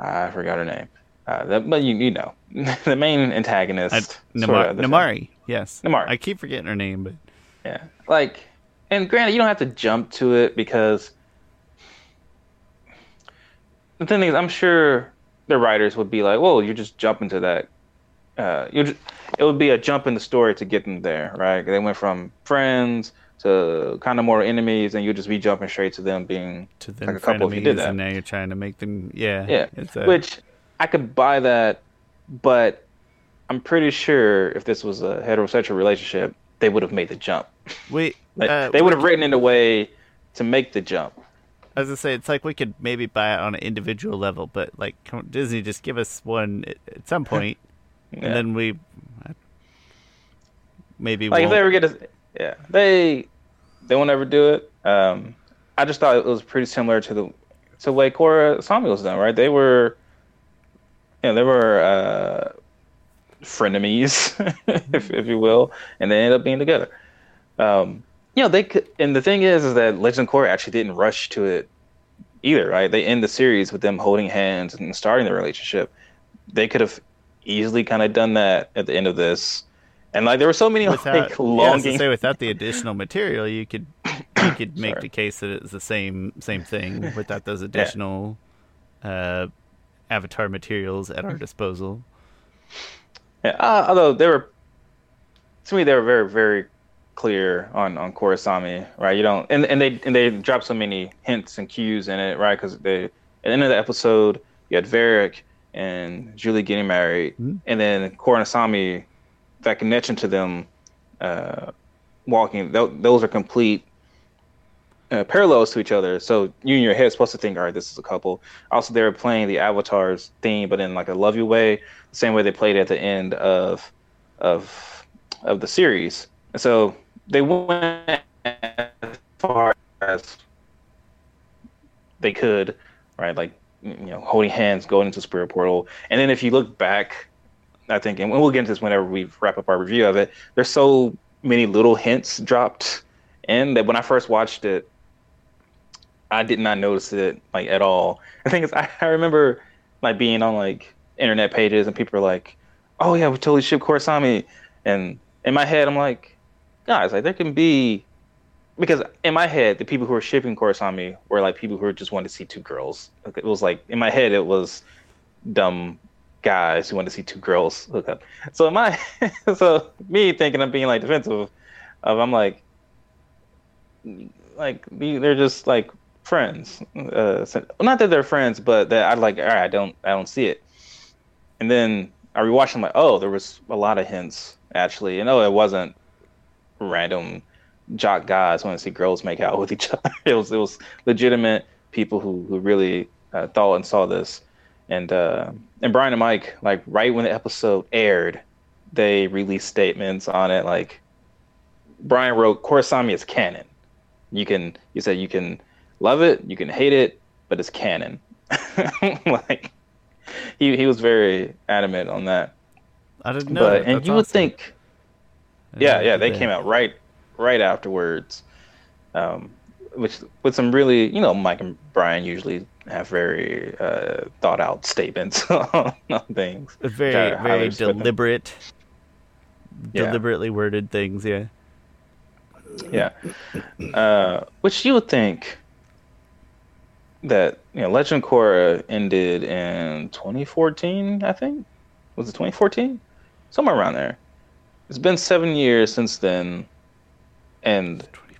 I forgot her name, uh, the, but you you know the main antagonist. I, Namar- Namari, thing. Yes, Namari. I keep forgetting her name, but yeah, like, and granted, you don't have to jump to it because the thing is, I'm sure the writers would be like, "Whoa, you're just jumping to that." Uh, you it would be a jump in the story to get them there, right? They went from friends to kind of more enemies, and you'll just be jumping straight to them being to them like a couple if you did that. And now you're trying to make them, yeah. Yeah, it's a... which I could buy that, but I'm pretty sure if this was a heterosexual relationship, they would have made the jump. We, like, uh, they would have written in a way to make the jump. I was going to say, it's like we could maybe buy it on an individual level, but like Disney, just give us one at some point, yeah. And then we maybe like won't... if they ever get a... Yeah, they they won't ever do it. Um, I just thought it was pretty similar to the to the way Korrasami was done, right? They were, you know, they were uh, frenemies, if if you will, and they ended up being together. Um, you know, they could, and the thing is, is that Legend of Korra actually didn't rush to it either, right? They end the series with them holding hands and starting the relationship. They could have easily kind of done that at the end of this. And like there were so many without, like longing. Yeah, I was say without the additional material, you could you could make the case that it's the same same thing without those additional yeah. uh, avatar materials at our disposal. Yeah, uh, although they were to me they were very very clear on on Korrasami, right? You don't and, and they and they dropped so many hints and cues in it, right? Because they at the end of the episode you had Varric and Julie getting married, mm-hmm. and then Korrasami. That connection to them uh, walking, th- those are complete uh, parallels to each other. So you in your head are supposed to think, all right, this is a couple. Also, they were playing the Avatar's theme, but in like a love you way, the same way they played at the end of of of the series. And so they went as far as they could, right? Like, you know, holding hands, going into Spirit Portal. And then if you look back, I think, and we'll get into this whenever we wrap up our review of it, there's so many little hints dropped in that when I first watched it, I did not notice it like at all. The thing is, I, I remember like being on like internet pages and people are like, oh yeah, we totally ship Korrasami. And in my head, I'm like, guys, like there can be, because in my head, the people who were shipping Korrasami were like people who were just wanting to see two girls. It was like, in my head, it was dumb guys who want to see two girls hook up. So my, so me thinking I'm being like defensive, of I'm like, like they're just like friends. Uh, not that they're friends, but that I like. All right, I don't, I don't see it. And then I rewatched. I'm like, oh, there was a lot of hints actually, and oh, it wasn't random jock guys wanting to see girls make out with each other. It was, it was legitimate people who who really uh, thought and saw this. And uh, and Brian and Mike, like right when the episode aired, they released statements on it. Like Brian wrote, "Korrasami is canon. You can," he said, "you can love it, you can hate it, but it's canon." Like he he was very adamant on that. I didn't know. But, that. And you awesome. would think, yeah, yeah, they came out right right afterwards, um, which with some really, you know, Mike and Brian usually have very uh, thought out statements on things. Very very deliberate, yeah. deliberately worded things. Yeah. Yeah, uh, which you would think that, you know, Legend of Korra ended in twenty fourteen, I think. Was it twenty fourteen? Somewhere around there. It's been seven years since then, and twenty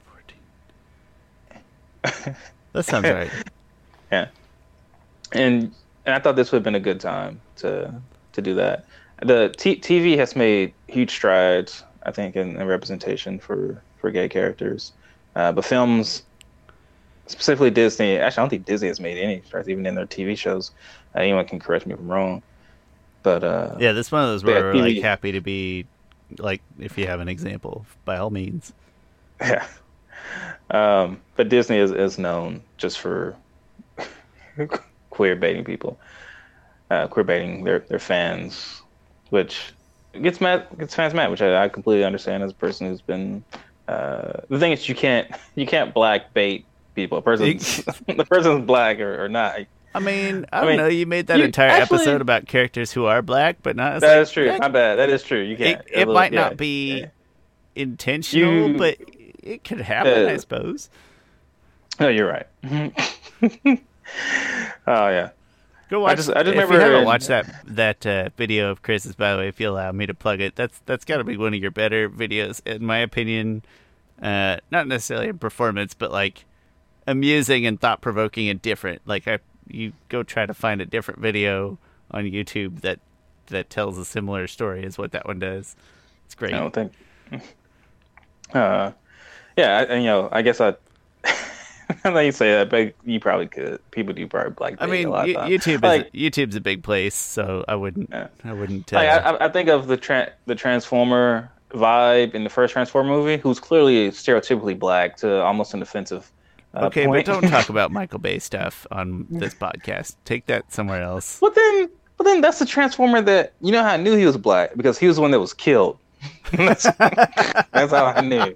fourteen. That sounds right. Yeah, and and I thought this would have been a good time to to do that. The t- TV has made huge strides, I think, in, in representation for. for gay characters, uh, but films, specifically Disney, actually I don't think Disney has made any strides even in their T V shows. Uh, anyone can correct me if I'm wrong, but uh, yeah, that's one of those where yeah, we're T V... like happy to be like, if you have an example, by all means. Yeah, um, but Disney is, is known just for queer baiting people, uh, queer baiting their their fans, which gets mad, gets fans mad, which I, I completely understand as a person who's been. Uh, the thing is, you can't you can't black bait people. A person's, the person's black or, or not. I mean, I, I don't mean, know. You made that you, entire actually, episode about characters who are black, but not. That like, is true. Yeah, my bad. That is true. You can't. It, it little, might yeah, not be yeah. intentional, you, but it could happen, uh, I suppose. No, you're right. Oh yeah. Go watch. I just, I just if remember you haven't and... watched that that uh, video of Chris's, by the way, if you allow me to plug it, that's that's got to be one of your better videos, in my opinion. Uh, not necessarily a performance, but like amusing and thought provoking and different. Like I, you go try to find a different video on YouTube that that tells a similar story as what that one does. It's great. I don't think. Uh, yeah, I, you know, I guess I. I know you say that, but you probably could. People do probably black. I mean, a lot of y- YouTube is like, YouTube's a big place, so I wouldn't. Yeah. I wouldn't tell. Like, I, I think of the tra- the Transformer vibe in the first Transformer movie, who's clearly stereotypically black to almost an offensive. Uh, okay, point. But don't talk about Michael Bay stuff on this podcast. Take that somewhere else. Well then, well then, that's the Transformer that you know how I knew he was black because he was the one that was killed. that's, that's how I knew.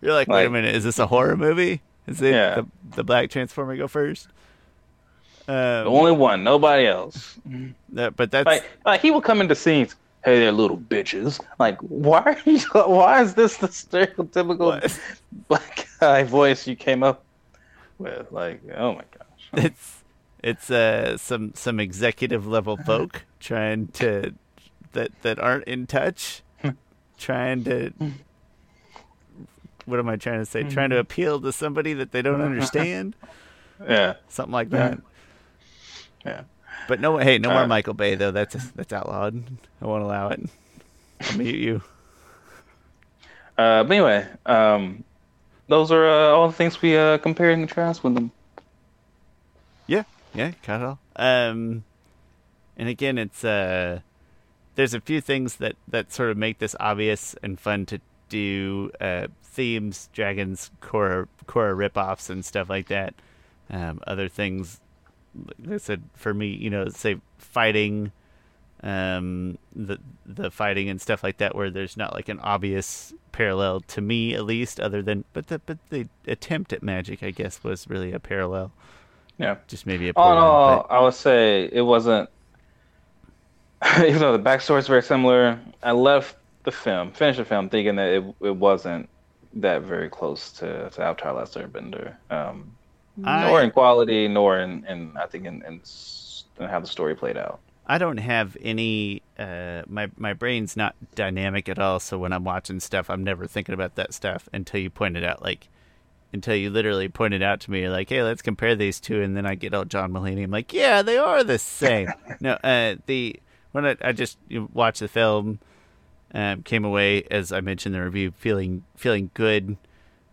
You're like, wait like, a minute, is this a horror movie? Is it yeah. the, the black Transformer go first? Um, the only one, nobody else. That, but that's like, like he will come into scenes. Hey, there, little bitches. Like, why are you? Why is this the stereotypical what? black guy voice you came up with? Like, oh my gosh, it's it's uh, some some executive level folk trying to that that aren't in touch, trying to. What am I trying to say? Mm-hmm. Trying to appeal to somebody that they don't understand? Yeah. Something like that. Yeah. yeah. But no, hey, no uh, more Michael Bay, though. That's that's outlawed. I won't allow it. I'll mute you. Uh, but anyway, um, those are uh, all the things we uh, compared and contrasted with them. Yeah. Yeah, got it all. Um, and again, it's uh, there's a few things that, that sort of make this obvious and fun to do uh, themes, dragons, Korra, Korra ripoffs, and stuff like that. Um, other things, like I said, for me, you know, say fighting, um, the the fighting and stuff like that, where there's not like an obvious parallel to me, at least, other than but the but the attempt at magic, I guess, was really a parallel. Yeah, just maybe a. Parallel, all in all, but... I would say it wasn't. Even though the backstory is very similar, I left. The film, finish the film, thinking that it it wasn't that very close to, to Avatar: Last Airbender, um, I, nor in quality, nor in, in I think in, in, in how the story played out. I don't have any. Uh, my my brain's not dynamic at all, so when I'm watching stuff, I'm never thinking about that stuff until you point it out. Like until you literally point it out to me, you're like, "Hey, let's compare these two," and then I get out John Mulaney. I'm like, "Yeah, they are the same." no, uh, the when I, I just you know, watch the film. Um, came away, as I mentioned in the review, feeling feeling good,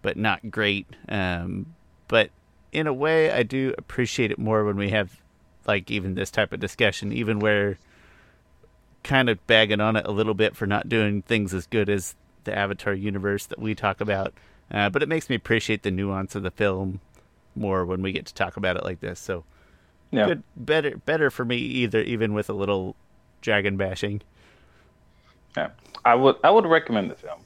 but not great. Um, but in a way, I do appreciate it more when we have, like, even this type of discussion, even where kind of bagging on it a little bit for not doing things as good as the Avatar universe that we talk about. Uh, but it makes me appreciate the nuance of the film more when we get to talk about it like this. So Yeah. Good, better, better for me either, even with a little dragon bashing. Yeah, I would, I would recommend the film.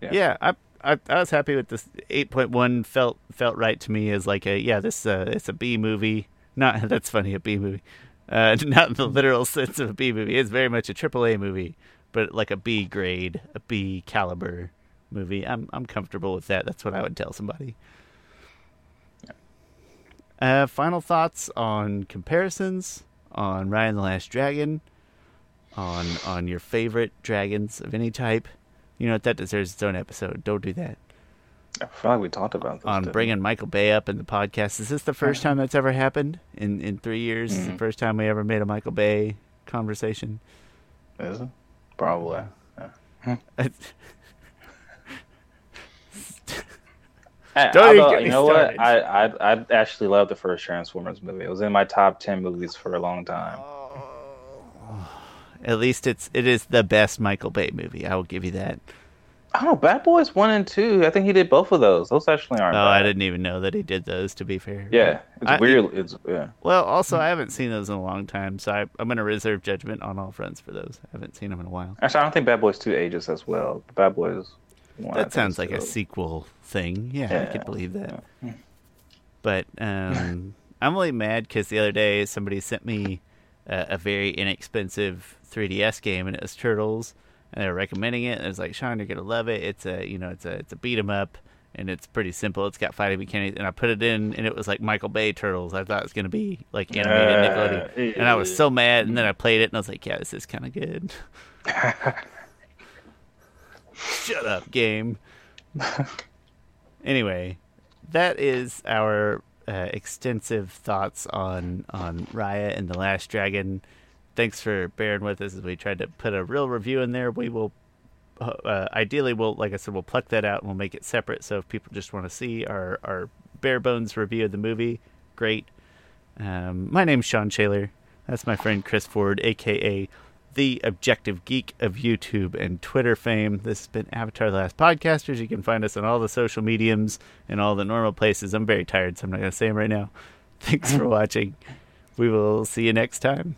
Yeah, yeah I, I, I was happy with this. eight point one felt felt right to me as like a yeah, this uh, it's a B movie. Not that's funny, a B movie. Uh, not in the literal sense of a B movie. It's very much a triple A movie, but like a B grade, a B caliber movie. I'm I'm comfortable with that. That's what I would tell somebody. Uh, final thoughts on comparisons, on Raya and the Last Dragon, on on your favorite dragons of any type. You know, that deserves its own episode. Don't do that. I feel like we talked about this. On too. Bringing Michael Bay up in the podcast. Is this the first time that's ever happened in, in three years? Mm-hmm. Is the first time we ever made a Michael Bay conversation? Is it? Probably. Yeah. Hey, although, you know started. What? I, I I actually loved the first Transformers movie. It was in my top ten movies for a long time. Oh. At least it's it is the best Michael Bay movie. I will give you that. Oh, Bad Boys one and two. I think he did both of those. Those actually aren't. Oh, bad. I didn't even know that he did those. To be fair. Yeah, it's I, weird. It's yeah. Well, also I haven't seen those in a long time, so I, I'm going to reserve judgment on all fronts for those. I haven't seen them in a while. Actually, I don't think Bad Boys two ages as well. Bad Boys. Well, that sounds like so. A sequel thing. Yeah, yeah, I could believe that. Yeah. But um, I'm really mad because the other day somebody sent me a, a very inexpensive three D S game, and it was Turtles, and they were recommending it. And it was like, Sean, you're gonna love it. It's a, you know, it's a, it's a beat 'em up, and it's pretty simple. It's got fighting mechanics. And I put it in, and it was like Michael Bay Turtles. I thought it was gonna be like animated uh, Nickelodeon, uh, and I was so mad. And then I played it, and I was like, yeah, this is kind of good. Shut up, game. Anyway, that is our uh, extensive thoughts on, on Raya and the Last Dragon. Thanks for bearing with us as we tried to put a real review in there. We will, uh, ideally, we'll, like I said, we'll pluck that out and we'll make it separate. So if people just want to see our, our bare bones review of the movie, great. Um, my name's Sean Taylor. That's my friend Chris Ford, a k a. The Objective Geek of YouTube and Twitter fame. This has been Avatar: The Last Podcasters. You can find us on all the social mediums and all the normal places. I'm very tired, so I'm not going to say them right now. Thanks for watching. We will see you next time.